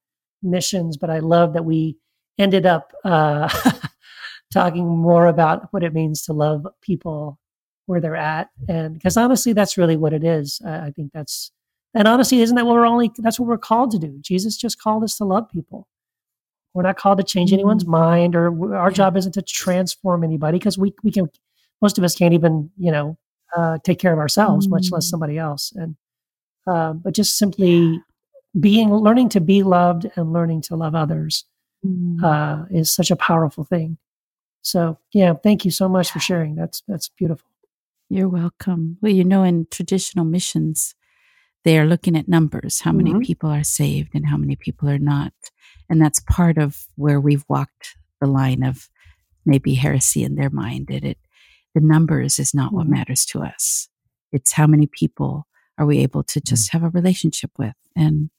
missions, but I love that we ended up talking more about what it means to love people where they're at. And because honestly, that's really what it is. I think that's, and honestly, isn't that what that's what we're called to do. Jesus just called us to love people. We're not called to change anyone's mind, or our job isn't to transform anybody, because we can, most of us can't even, you know, take care of ourselves, much less somebody else. And, but just simply learning to be loved and learning to love others is such a powerful thing. So yeah, thank you so much for sharing. That's beautiful. You're welcome. Well, you know, in traditional missions, they are looking at numbers, how many people are saved and how many people are not. And that's part of where we've walked the line of maybe heresy in their mind. The numbers is not what matters to us. It's how many people are we able to just have a relationship with. And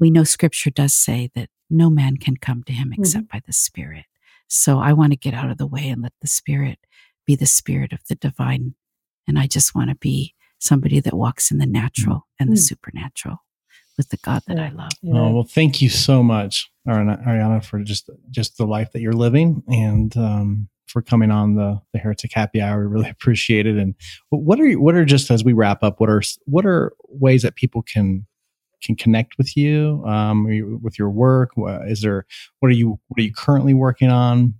we know Scripture does say that no man can come to him except by the Spirit. So I want to get out of the way and let the Spirit be the Spirit of the divine. And I just want to be somebody that walks in the natural and the supernatural with the God that I love. Yeah. Oh, well, thank you so much, Arianna, for just the life that you're living, and for coming on the Heretic Happy Hour. We really appreciate it. And what are just, as we wrap up, what are ways that people can connect with you, with your work? What are you currently working on?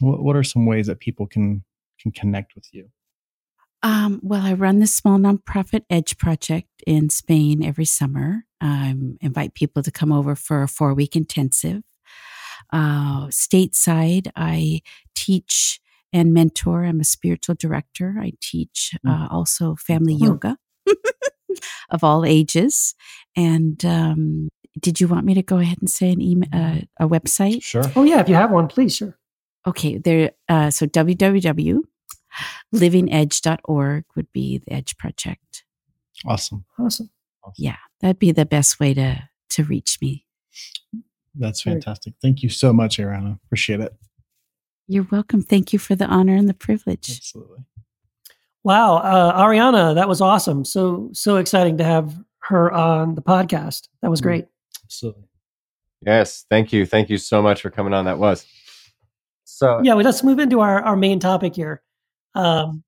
What are some ways that people can connect with you? Well, I run this small nonprofit Edge Project in Spain every summer. I invite people to come over for a 4-week intensive. Stateside, I teach and mentor. I'm a spiritual director. I teach also family yoga of all ages. And did you want me to go ahead and say an email, a website? Sure. Oh, yeah. If you have one, please. Sure. Okay. There. So www.livingedge.org would be the Edge Project. Awesome. Yeah. That'd be the best way to reach me. That's fantastic. Thank you so much, Arianna. Appreciate it. You're welcome. Thank you for the honor and the privilege. Absolutely. Wow. Arianna, that was awesome. So exciting to have her on the podcast. That was great. Absolutely. Yes. Thank you. Thank you so much for coming on. That was. So yeah, well, let's move into our main topic here.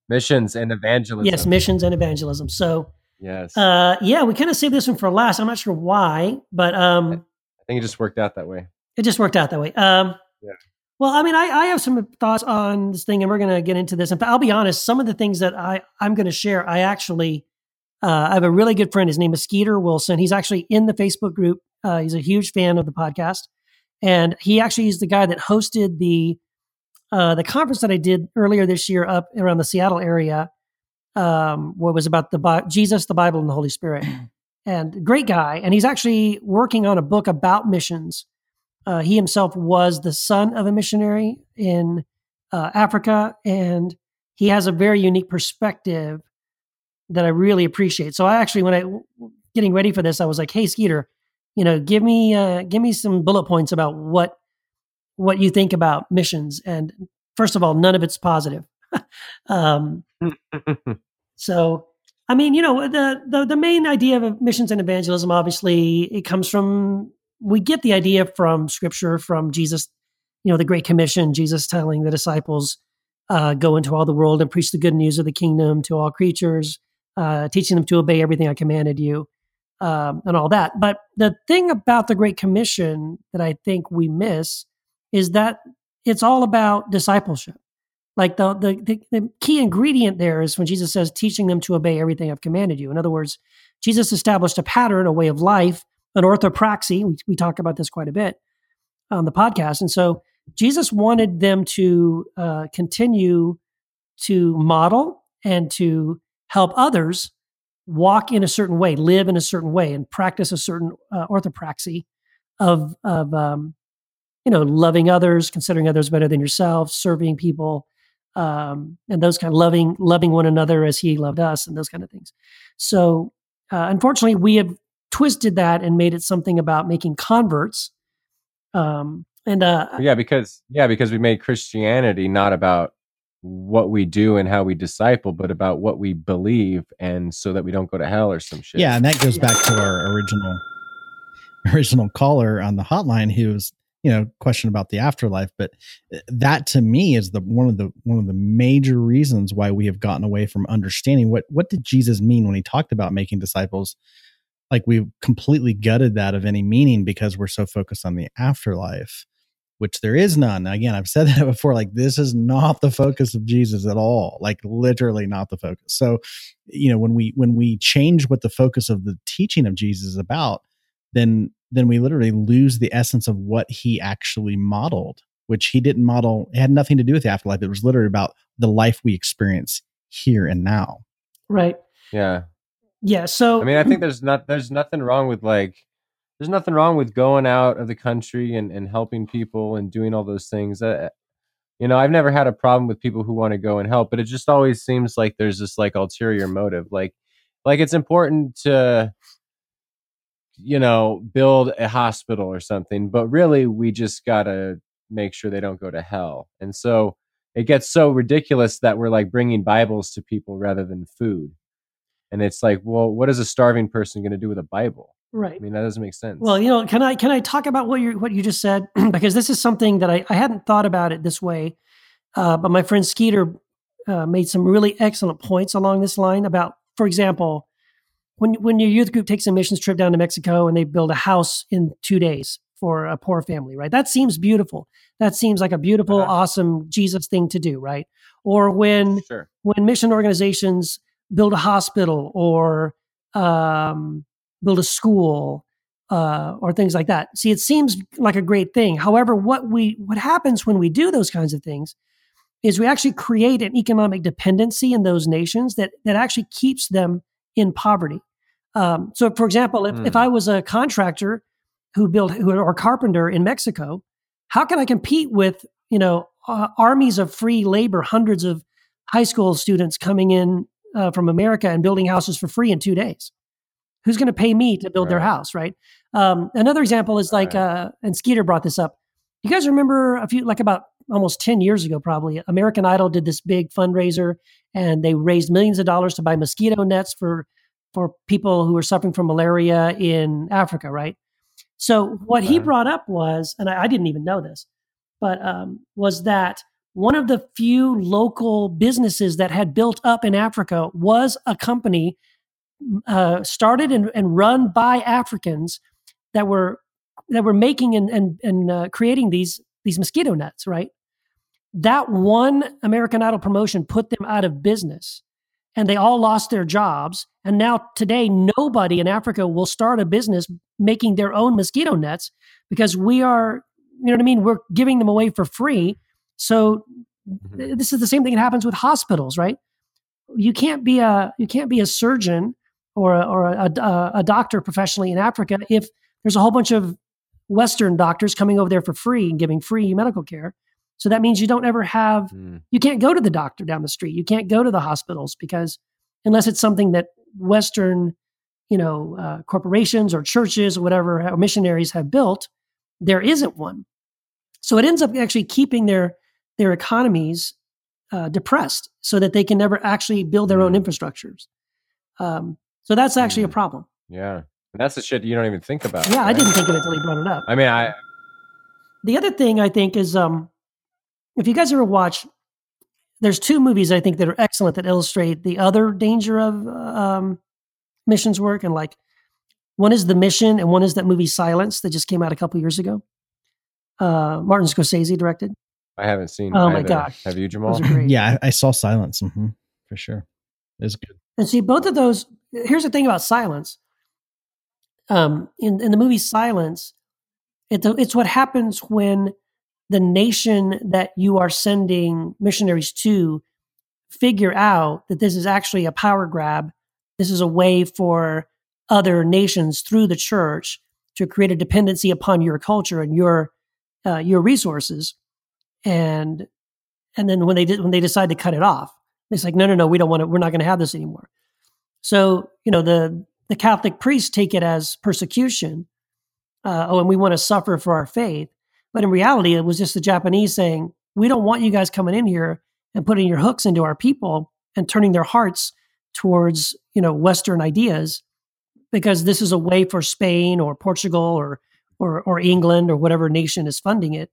Missions and evangelism. Yes. Missions and evangelism. So yes. Yeah, we kind of saved this one for last. I'm not sure why, but, I think it just worked out that way. Yeah. Well, I mean, I have some thoughts on this thing, and we're going to get into this. And I'll be honest, some of the things that I'm going to share, I actually, I have a really good friend. His name is Skeeter Wilson. He's actually in the Facebook group. He's a huge fan of the podcast. And he actually is the guy that hosted the conference that I did earlier this year up around the Seattle area, what was about Jesus, the Bible, and the Holy Spirit. And great guy. And he's actually working on a book about missions. He himself was the son of a missionary in Africa. And he has a very unique perspective that I really appreciate. So I actually, when I getting ready for this, I was like, hey, Skeeter, you know, give me some bullet points about what you think about missions. And first of all, none of it's positive. So I mean, you know, the main idea of missions and evangelism, obviously, it comes from, we get the idea from Scripture, from Jesus, you know, the Great Commission, Jesus telling the disciples, go into all the world and preach the good news of the kingdom to all creatures, teaching them to obey everything I commanded you, and all that. But the thing about the Great Commission that I think we miss is that it's all about discipleship. Like the key ingredient there is when Jesus says, teaching them to obey everything I've commanded you. In other words, Jesus established a pattern, a way of life, an orthopraxy. We talk about this quite a bit on the podcast. And so Jesus wanted them to continue to model and to help others walk in a certain way, live in a certain way, and practice a certain orthopraxy of loving others, considering others better than yourself, serving people, and those kind of loving one another as he loved us, and those kind of things. So unfortunately, we have twisted that and made it something about making converts. Because we made Christianity not about what we do and how we disciple, but about what we believe, and so that we don't go to hell or some shit. Yeah, and that goes back to our original caller on the hotline who was, question about the afterlife. But that to me is one of the major reasons why we have gotten away from understanding what did Jesus mean when he talked about making disciples. Like, we've completely gutted that of any meaning because we're so focused on the afterlife, which there is none. Again, I've said that before, like, this is not the focus of Jesus at all, like literally not the focus. So, when we change what the focus of the teaching of Jesus is about, then we literally lose the essence of what he actually modeled, which he didn't model. It had nothing to do with the afterlife. It was literally about the life we experience here and now. Right. Yeah. Yeah. So, I think there's nothing wrong with going out of the country and helping people and doing all those things. I've never had a problem with people who want to go and help, but it just always seems like there's this like ulterior motive. Like it's important to, build a hospital or something, but really we just got to make sure they don't go to hell. And so it gets so ridiculous that we're like bringing Bibles to people rather than food. And it's like, well, what is a starving person going to do with a Bible? Right. I mean, that doesn't make sense. Well, can I talk about what you just said? Because this is something that I hadn't thought about it this way. But my friend Skeeter made some really excellent points along this line about, for example, when your youth group takes a missions trip down to Mexico and they build a house in 2 days for a poor family, right? That seems beautiful. That seems like a beautiful, awesome Jesus thing to do, right? Or when mission organizations build a hospital or build a school or things like that. See, it seems like a great thing. However, what happens when we do those kinds of things is we actually create an economic dependency in those nations that actually keeps them in poverty. So, for example, if I was a contractor or carpenter in Mexico, how can I compete with armies of free labor, hundreds of high school students coming in from America and building houses for free in 2 days? Who's going to pay me to build their house, right? Another example is and Skeeter brought this up. You guys remember about almost 10 years ago, probably, American Idol did this big fundraiser and they raised millions of dollars to buy mosquito nets for people who were suffering from malaria in Africa, right? So what he brought up was, and I didn't even know this, but was that one of the few local businesses that had built up in Africa was a company started and run by Africans that were making and creating these mosquito nets, right? That one American Idol promotion put them out of business, and they all lost their jobs. And now today, nobody in Africa will start a business making their own mosquito nets because we are, we're giving them away for free. So this is the same thing that happens with hospitals, right? You can't be a surgeon or a doctor professionally in Africa if there's a whole bunch of Western doctors coming over there for free and giving free medical care. So that means you don't ever have you can't go to the doctor down the street. You can't go to the hospitals because unless it's something that Western, corporations or churches or whatever or missionaries have built, there isn't one. So it ends up actually keeping their economies depressed so that they can never actually build their own infrastructures. So that's actually a problem. Yeah. And that's the shit you don't even think about. Yeah, right? I didn't think of it until he brought it up. The other thing I think is if you guys ever watch, there's two movies I think that are excellent that illustrate the other danger of missions work. And like one is The Mission and one is that movie Silence that just came out a couple years ago. Martin Scorsese directed. I haven't seen. Oh my gosh! Have you, Jamal? Yeah, I saw Silence for sure. It's good. And see, both of those. Here's the thing about Silence. In the movie Silence, it's what happens when the nation that you are sending missionaries to figure out that this is actually a power grab. This is a way for other nations through the church to create a dependency upon your culture and your resources, and And then when they decide to cut it off, it's like, no, we don't want it. We're not going to have this anymore. So, you know, the Catholic priests take it as persecution. And we want to suffer for our faith. But in reality, it was just the Japanese saying, we don't want you guys coming in here and putting your hooks into our people and turning their hearts towards, you know, Western ideas, because this is a way for Spain or Portugal or England or whatever nation is funding it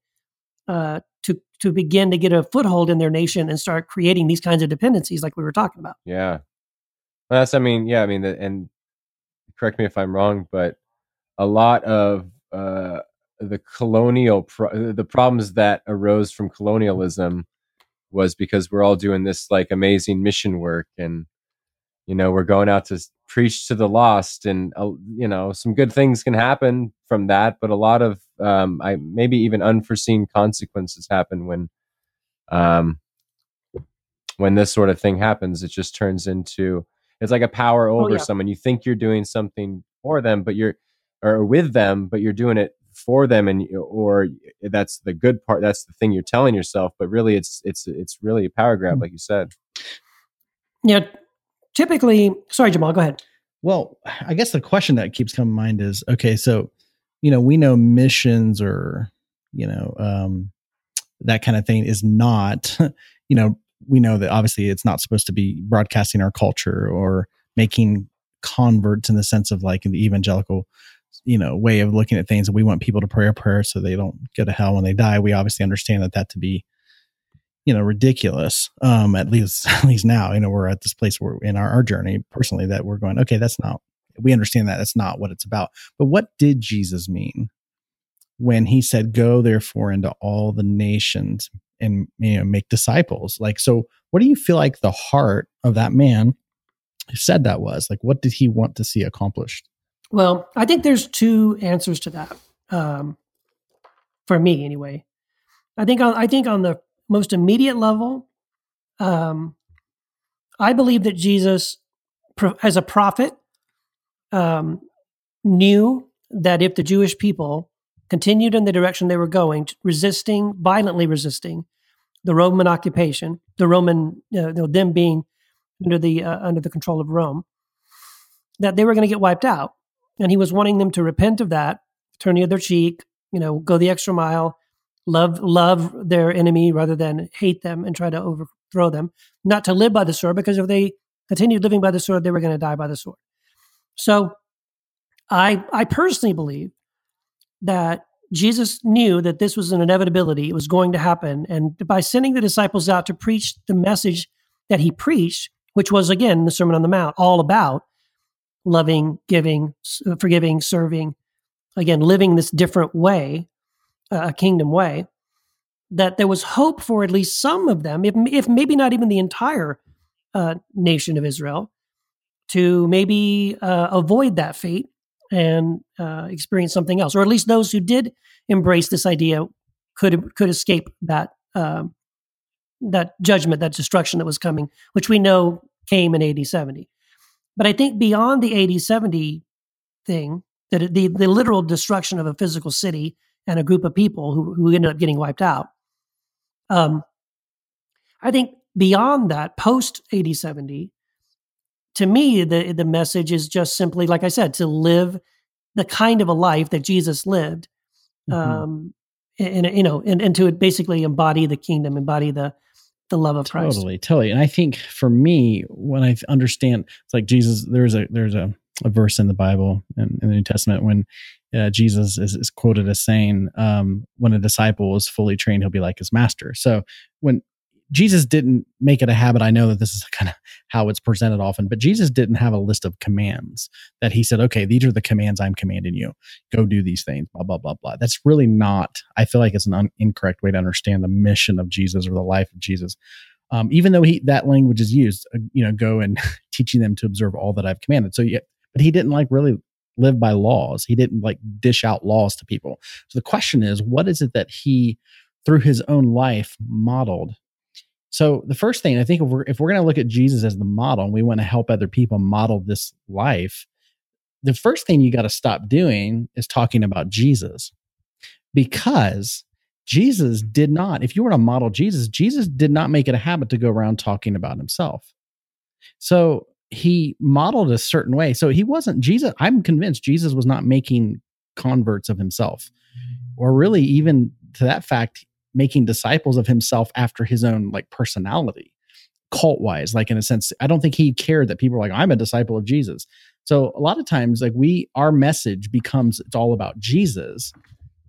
to begin to get a foothold in their nation and start creating these kinds of dependencies like we were talking about. Yeah. Well, and correct me if I'm wrong, but a lot of the colonial the problems that arose from colonialism was because we're all doing this like amazing mission work, and you know, we're going out to preach to the lost, and you know, some good things can happen from that, but a lot of maybe even unforeseen consequences happen when this sort of thing happens. It just turns into, it's like a power over someone. You think you're doing something for them, but you're doing it for them, or that's the good part. That's the thing you're telling yourself, but really, it's really a power grab, like you said. Yeah, typically. Sorry, Jamal, go ahead. Well, I guess the question that keeps coming to mind is, okay, so you know, we know missions or that kind of thing is not, you know, we know that obviously it's not supposed to be broadcasting our culture or making converts in the sense of like in the evangelical, you know, way of looking at things. We want people to pray a prayer so they don't go to hell when they die. We obviously understand that to be, you know, ridiculous. At least now, you know, we're at this place where in our journey personally that we're going, okay, that's not, we understand that that's not what it's about. But what did Jesus mean when he said, go therefore into all the nations and, you know, make disciples? Like, so what do you feel like the heart of that man who said that was? Like, what did he want to see accomplished? Well, I think there's two answers to that, for me anyway. I think on the most immediate level, I believe that Jesus, as a prophet, knew that if the Jewish people continued in the direction they were going, violently resisting the Roman occupation, them being under the control of Rome, that they were going to get wiped out. And he was wanting them to repent of that, turn the other cheek, you know, go the extra mile, love their enemy rather than hate them and try to overthrow them, not to live by the sword, because if they continued living by the sword, they were going to die by the sword. So I personally believe that Jesus knew that this was an inevitability. It was going to happen. And by sending the disciples out to preach the message that he preached, which was, again, the Sermon on the Mount, all about loving, giving, forgiving, serving, again, living this different way, a kingdom way, that there was hope for at least some of them, if maybe not even the entire nation of Israel, to maybe avoid that fate and experience something else, or at least those who did embrace this idea could escape that judgment, that destruction that was coming, which we know came in AD 70. But I think beyond the AD 70 thing, that the literal destruction of a physical city and a group of people who ended up getting wiped out, I think beyond that, post AD 70, to me, the message is just simply, like I said, to live the kind of a life that Jesus lived, and to basically embody the kingdom, embody the love of Christ. Totally. And I think for me, when I understand, it's like Jesus, there's a verse in the Bible and in the New Testament when Jesus is quoted as saying, when a disciple is fully trained, he'll be like his master. So when Jesus didn't make it a habit, I know that this is kind of how it's presented often, but Jesus didn't have a list of commands that he said, okay, these are the commands I'm commanding you. Go do these things, blah, blah, blah, blah. That's really not, I feel like it's an incorrect way to understand the mission of Jesus or the life of Jesus. Even though that language is used, go and teaching them to observe all that I've commanded. So yeah, but he didn't like really live by laws. He didn't like dish out laws to people. So the question is, what is it that he, through his own life, modeled? So the first thing, I think if we're going to look at Jesus as the model and we want to help other people model this life, the first thing you got to stop doing is talking about Jesus, because Jesus did not. If you were to model Jesus, Jesus did not make it a habit to go around talking about himself. So he modeled a certain way. So he wasn't Jesus. I'm convinced Jesus was not making converts of himself, or really even to that fact, making disciples of himself after his own like personality, cult wise, like in a sense. I don't think he cared that people were like, I'm a disciple of Jesus. So a lot of times like our message becomes, it's all about Jesus,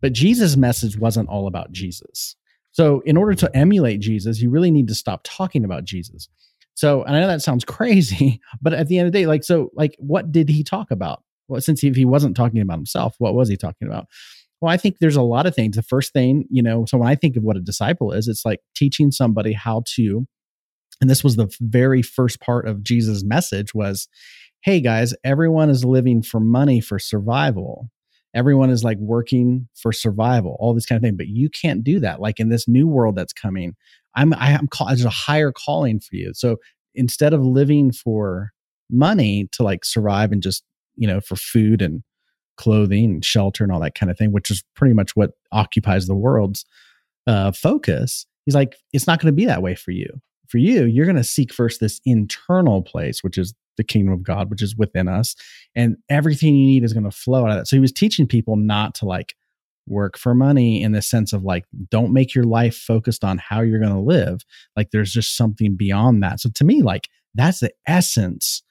but Jesus' message wasn't all about Jesus. So in order to emulate Jesus, you really need to stop talking about Jesus. So, and I know that sounds crazy, but at the end of the day, what did he talk about? Well, since if he wasn't talking about himself, what was he talking about? Well, I think there's a lot of things. The first thing, so when I think of what a disciple is, it's like teaching somebody how to, and this was the very first part of Jesus' message was, hey guys, everyone is living for money for survival. Everyone is like working for survival, all this kind of thing, but you can't do that. Like in this new world that's coming, there's a higher calling for you. So instead of living for money to like survive and just, for food and clothing and shelter and all that kind of thing, which is pretty much what occupies the world's focus. He's like, it's not going to be that way for you. For you, you're going to seek first this internal place, which is the kingdom of God, which is within us. And everything you need is going to flow out of that. So he was teaching people not to like work for money in the sense of like, don't make your life focused on how you're going to live. Like there's just something beyond that. So to me, like that's the essence,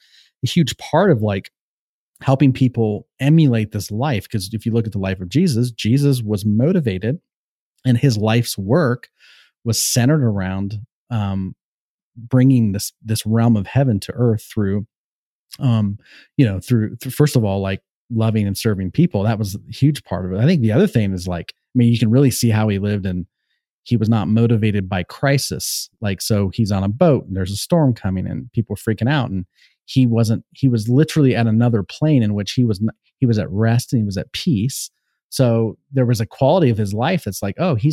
a huge part of like helping people emulate this life. Because if you look at the life of Jesus, Jesus was motivated and his life's work was centered around bringing this realm of heaven to earth through, through first of all, like loving and serving people. That was a huge part of it. I think the other thing is like, you can really see how he lived, and he was not motivated by crisis. Like, so he's on a boat and there's a storm coming and people are freaking out, and he was literally at another plane in which he was at rest and he was at peace. So there was a quality of his life that's like, oh, he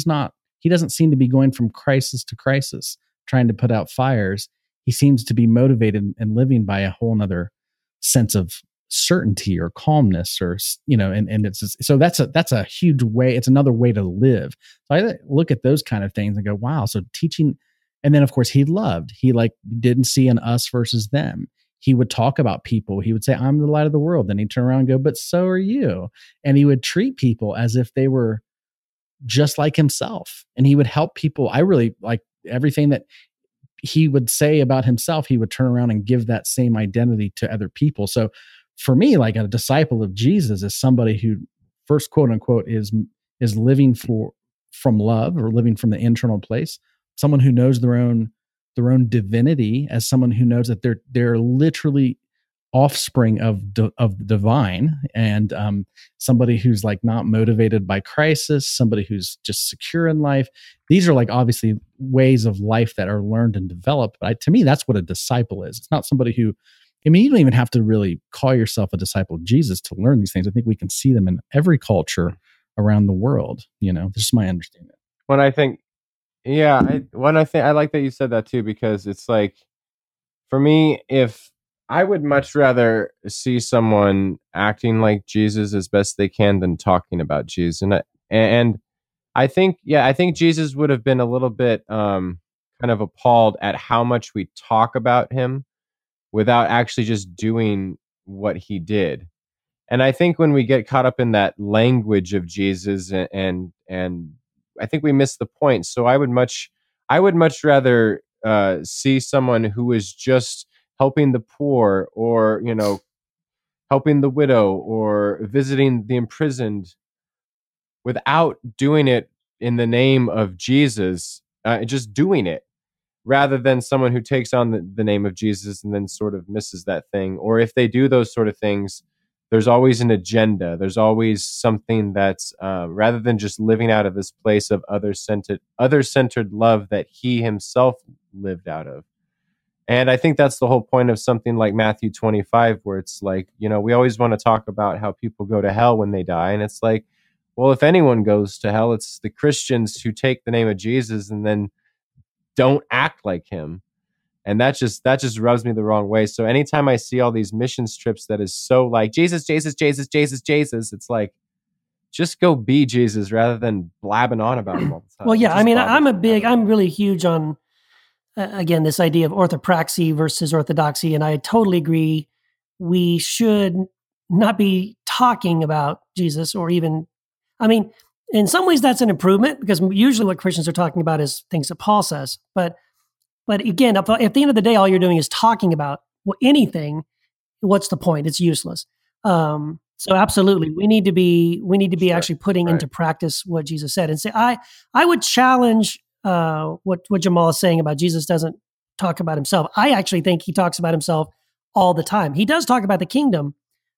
doesn't seem to be going from crisis to crisis, trying to put out fires. He seems to be motivated and living by a whole nother sense of certainty or calmness, or, and it's just, so that's a huge way. It's another way to live. So I look at those kind of things and go, wow. So teaching, and then of course he loved, he like didn't see an us versus them. He would talk about people. He would say, I'm the light of the world. Then he'd turn around and go, but so are you. And he would treat people as if they were just like himself. And he would help people. I really like everything that he would say about himself. He would turn around and give that same identity to other people. So for me, like a disciple of Jesus is somebody who first, quote unquote, is living from love, or living from the internal place. Someone who knows their own divinity, as someone who knows that they're literally offspring of the divine, and somebody who's like not motivated by crisis, somebody who's just secure in life. These are like obviously ways of life that are learned and developed. But to me, that's what a disciple is. It's not somebody who, you don't even have to really call yourself a disciple of Jesus to learn these things. I think we can see them in every culture around the world. That's just my understanding. When I think. Yeah, I like that you said that too, because it's like, for me, if I would much rather see someone acting like Jesus as best they can than talking about Jesus, and I think Jesus would have been a little bit kind of appalled at how much we talk about him without actually just doing what he did. And I think when we get caught up in that language of Jesus and I think we missed the point. So I would much rather see someone who is just helping the poor, or helping the widow, or visiting the imprisoned, without doing it in the name of Jesus, just doing it, rather than someone who takes on the name of Jesus and then sort of misses that thing. Or if they do those sort of things, there's always an agenda. There's always something that's rather than just living out of this place of other-centered love that he himself lived out of. And I think that's the whole point of something like Matthew 25, where it's like, we always want to talk about how people go to hell when they die. And it's like, well, if anyone goes to hell, it's the Christians who take the name of Jesus and then don't act like him. And that just rubs me the wrong way. So anytime I see all these missions trips that is so like Jesus, Jesus, Jesus, Jesus, Jesus, it's like, just go be Jesus rather than blabbing on about him all the time. Well, yeah, I mean, I'm really huge on, again, this idea of orthopraxy versus orthodoxy. And I totally agree. We should not be talking about Jesus or even, I mean, in some ways that's an improvement because usually what Christians are talking about is things that Paul says. But again, if at the end of the day, all you're doing is talking about anything, what's the point? It's useless. So absolutely, we need to be sure, actually putting right into practice what Jesus said. And say, I would challenge what Jamal is saying about Jesus doesn't talk about himself. I actually think he talks about himself all the time. He does talk about the kingdom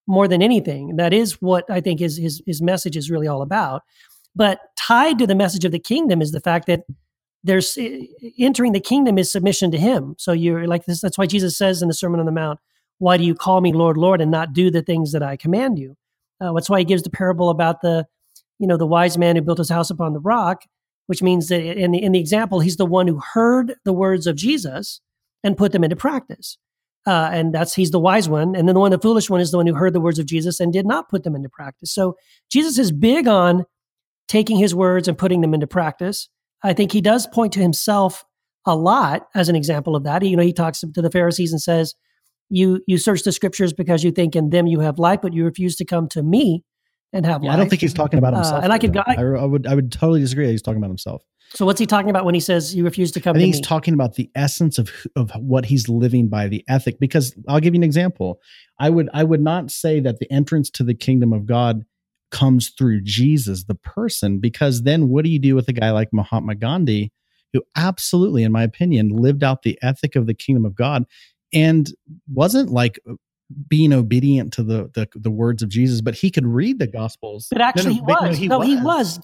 more than anything. That is what I think his message is really all about. But tied to the message of the kingdom is the fact that there's entering the kingdom is submission to him. So you're like this. That's why Jesus says in the Sermon on the Mount, "Why do you call me Lord, Lord, and not do the things that I command you?" That's why he gives the parable about the wise man who built his house upon the rock, which means that in the example, he's the one who heard the words of Jesus and put them into practice. He's the wise one. And then the foolish one is the one who heard the words of Jesus and did not put them into practice. So Jesus is big on taking his words and putting them into practice. I think he does point to himself a lot as an example of that. He talks to the Pharisees and says, You search the scriptures because you think in them you have life, but you refuse to come to me and have life. I don't think he's talking about himself. I would totally disagree that he's talking about himself. So what's he talking about when he says you refuse to come to me? I think he's talking about the essence of what he's living by, the ethic. Because I'll give you an example. I would not say that the entrance to the kingdom of God comes through Jesus, the person, because then what do you do with a guy like Mahatma Gandhi, who absolutely, in my opinion, lived out the ethic of the kingdom of God and wasn't like being obedient to the words of Jesus, but he could read the Gospels. But actually, he was.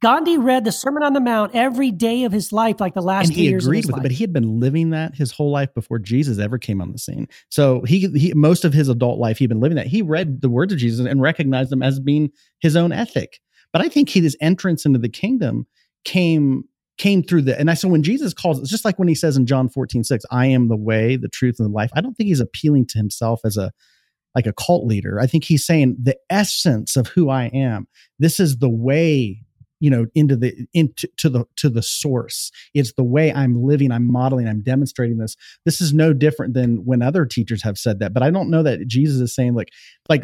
Gandhi read the Sermon on the Mount every day of his life, like the last 3 years of his life. And he agreed with it, but he had been living that his whole life before Jesus ever came on the scene. So he most of his adult life, he'd been living that. He read the words of Jesus and recognized them as being his own ethic. But I think his entrance into the kingdom came through the, and I so when Jesus calls, it's just like when he says in John 14:6, I am the way, the truth, and the life. I don't think he's appealing to himself as a cult leader. I think he's saying the essence of who I am. This is the way, into the source. It's the way I'm living, I'm modeling, I'm demonstrating this. This is no different than when other teachers have said that, but I don't know that Jesus is saying like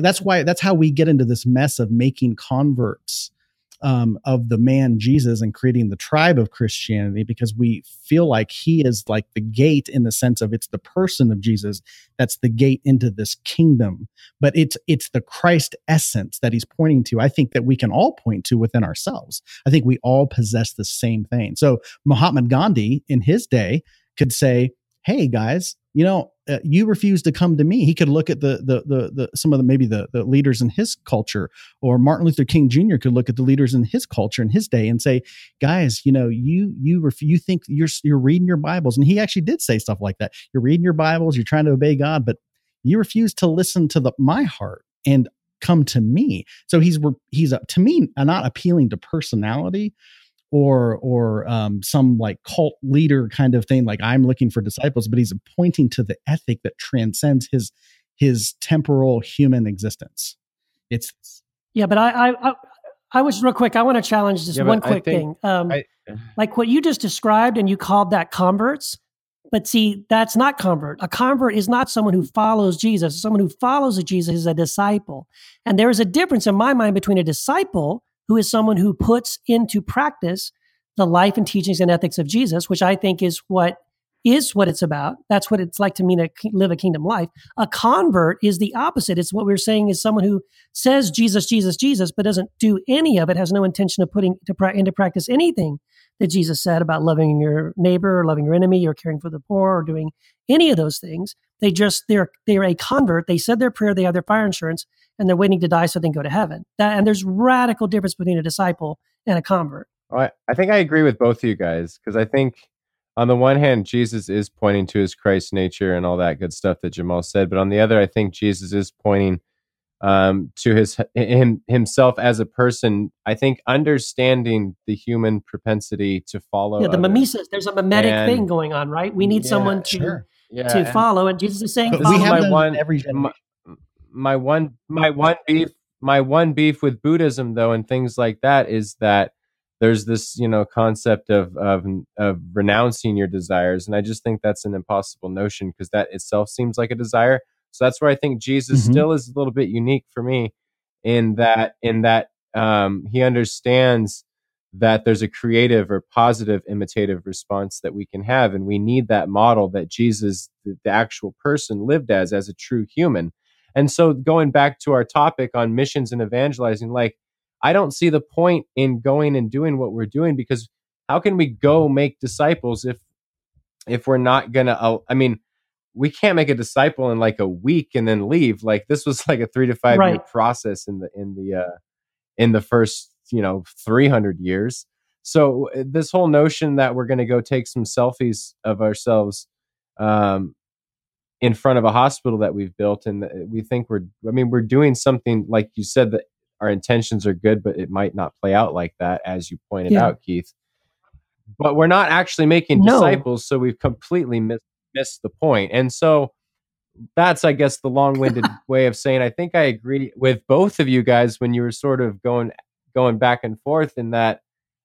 that's how we get into this mess of making converts of the man Jesus and creating the tribe of Christianity, because we feel like he is like the gate in the sense of it's the person of Jesus that's the gate into this kingdom. But it's the Christ essence that he's pointing to, I think, that we can all point to within ourselves. I think we all possess the same thing. So Mahatma Gandhi in his day could say, hey guys, you refuse to come to me. He could look at some of the leaders in his culture, or Martin Luther King Jr. could look at the leaders in his culture in his day and say, guys, you think you're reading your Bibles. And he actually did say stuff like that. You're reading your Bibles, you're trying to obey God, but you refuse to listen to my heart and come to me. So he's to me, not appealing to personality or some like cult leader kind of thing, like I'm looking for disciples, but he's pointing to the ethic that transcends his temporal human existence. But I was real quick. I want to challenge just one quick thing. Like what you just described, and you called that converts, but see, that's not convert. A convert is not someone who follows Jesus. Someone who follows Jesus is a disciple. And there is a difference in my mind between a disciple, who is someone who puts into practice the life and teachings and ethics of Jesus, which I think is what it's about. That's what it's like to mean live a kingdom life. A convert is the opposite. It's what we're saying is someone who says Jesus, Jesus, Jesus, but doesn't do any of it, has no intention of putting into practice anything that Jesus said about loving your neighbor or loving your enemy or caring for the poor or doing any of those things. They're a convert. They said their prayer, they have their fire insurance, and they're waiting to die so they can go to heaven. And there's radical difference between a disciple and a convert. I think I agree with both of you guys, because I think on the one hand, Jesus is pointing to his Christ nature and all that good stuff that Jamal said. But on the other, I think Jesus is pointing to himself as a person, I think understanding the human propensity to follow. Yeah, the mimesis. There's a mimetic thing going on, right? We need someone to follow. And Jesus is saying, follow. We have my one beef my one beef with Buddhism, though, and things like that, is that there's this, you know, concept of renouncing your desires. And I just think that's an impossible notion, because that itself seems like a desire. So that's where I think Jesus still is a little bit unique for me, in that he understands that there's a creative or positive imitative response that we can have. And we need that model that Jesus, the actual person, lived as a true human. And so going back to our topic on missions and evangelizing, like, I don't see the point in going and doing what we're doing, because how can we go make disciples if we're not going to, I mean, we can't make a disciple in like a week and then leave. Like, this was like a 3 to 5 year process in the first, 300 years. So this whole notion that we're going to go take some selfies of ourselves, in front of a hospital that we've built, and we think we're doing something, like you said, that our intentions are good, but it might not play out like that, as you pointed out, Keith. But we're not actually making disciples, so we've completely missed the point. And so that's, I guess, the long-winded way of saying I think I agree with both of you guys when you were sort of going back and forth, in that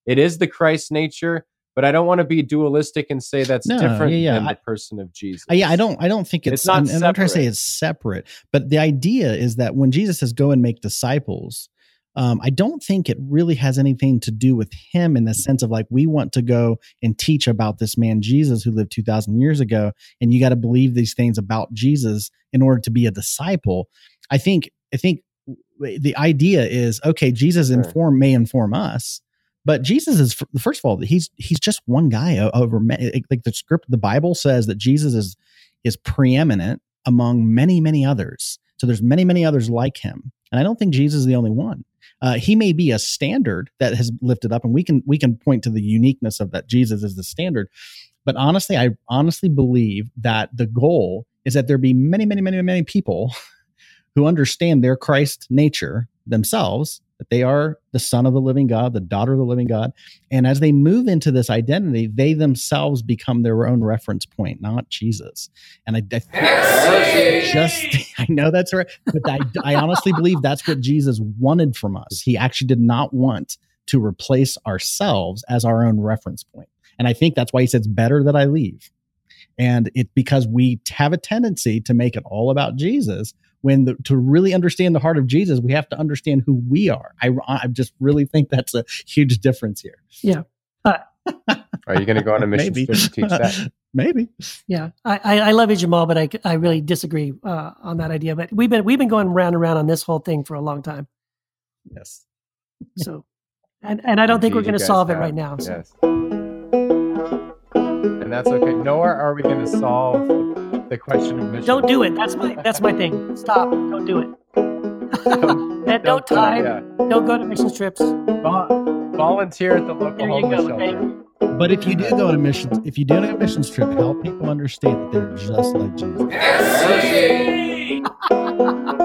it is the Christ nature. But I don't want to be dualistic and say that's different than the person of Jesus. I don't think it's not. I'm not trying to say it's separate, but the idea is that when Jesus says go and make disciples, I don't think it really has anything to do with him, in the sense of like, we want to go and teach about this man Jesus who lived 2,000 years ago, and you got to believe these things about Jesus in order to be a disciple. I think the idea is, okay, Jesus may inform us. But Jesus is, first of all, he's just one guy over many. Like the Bible says that Jesus is preeminent among many, many others. So there's many, many others like him, and I don't think Jesus is the only one. He may be a standard that has lifted up, and we can point to the uniqueness of that. Jesus is the standard, but honestly, I honestly believe that the goal is that there be many, many, many, many people who understand their Christ nature themselves, that they are the son of the living God, the daughter of the living God. And as they move into this identity, they themselves become their own reference point, not Jesus. And I know that's right, but I honestly believe that's what Jesus wanted from us. He actually did not want to replace ourselves as our own reference point. And I think that's why he said, it's better that I leave. And it's because we have a tendency to make it all about Jesus, when to really understand the heart of Jesus, we have to understand who we are. I just really think that's a huge difference here. Yeah. Are you going to go on a mission trip to teach that? Maybe. Yeah. I love you, Jamal, but I really disagree on that idea. But we've been going round and round on this whole thing for a long time. Yes. So, and I don't think we're going to solve it right now. So. Yes. And that's okay. Nor are we going to solve the question of mission. Don't do it. That's my thing. Stop. Don't do it. Don't time. Don't go to mission trips. Volunteer at the local homeless shelter. But if you do go to missions, if you do a missions trip, help people understand that they're just like Jesus.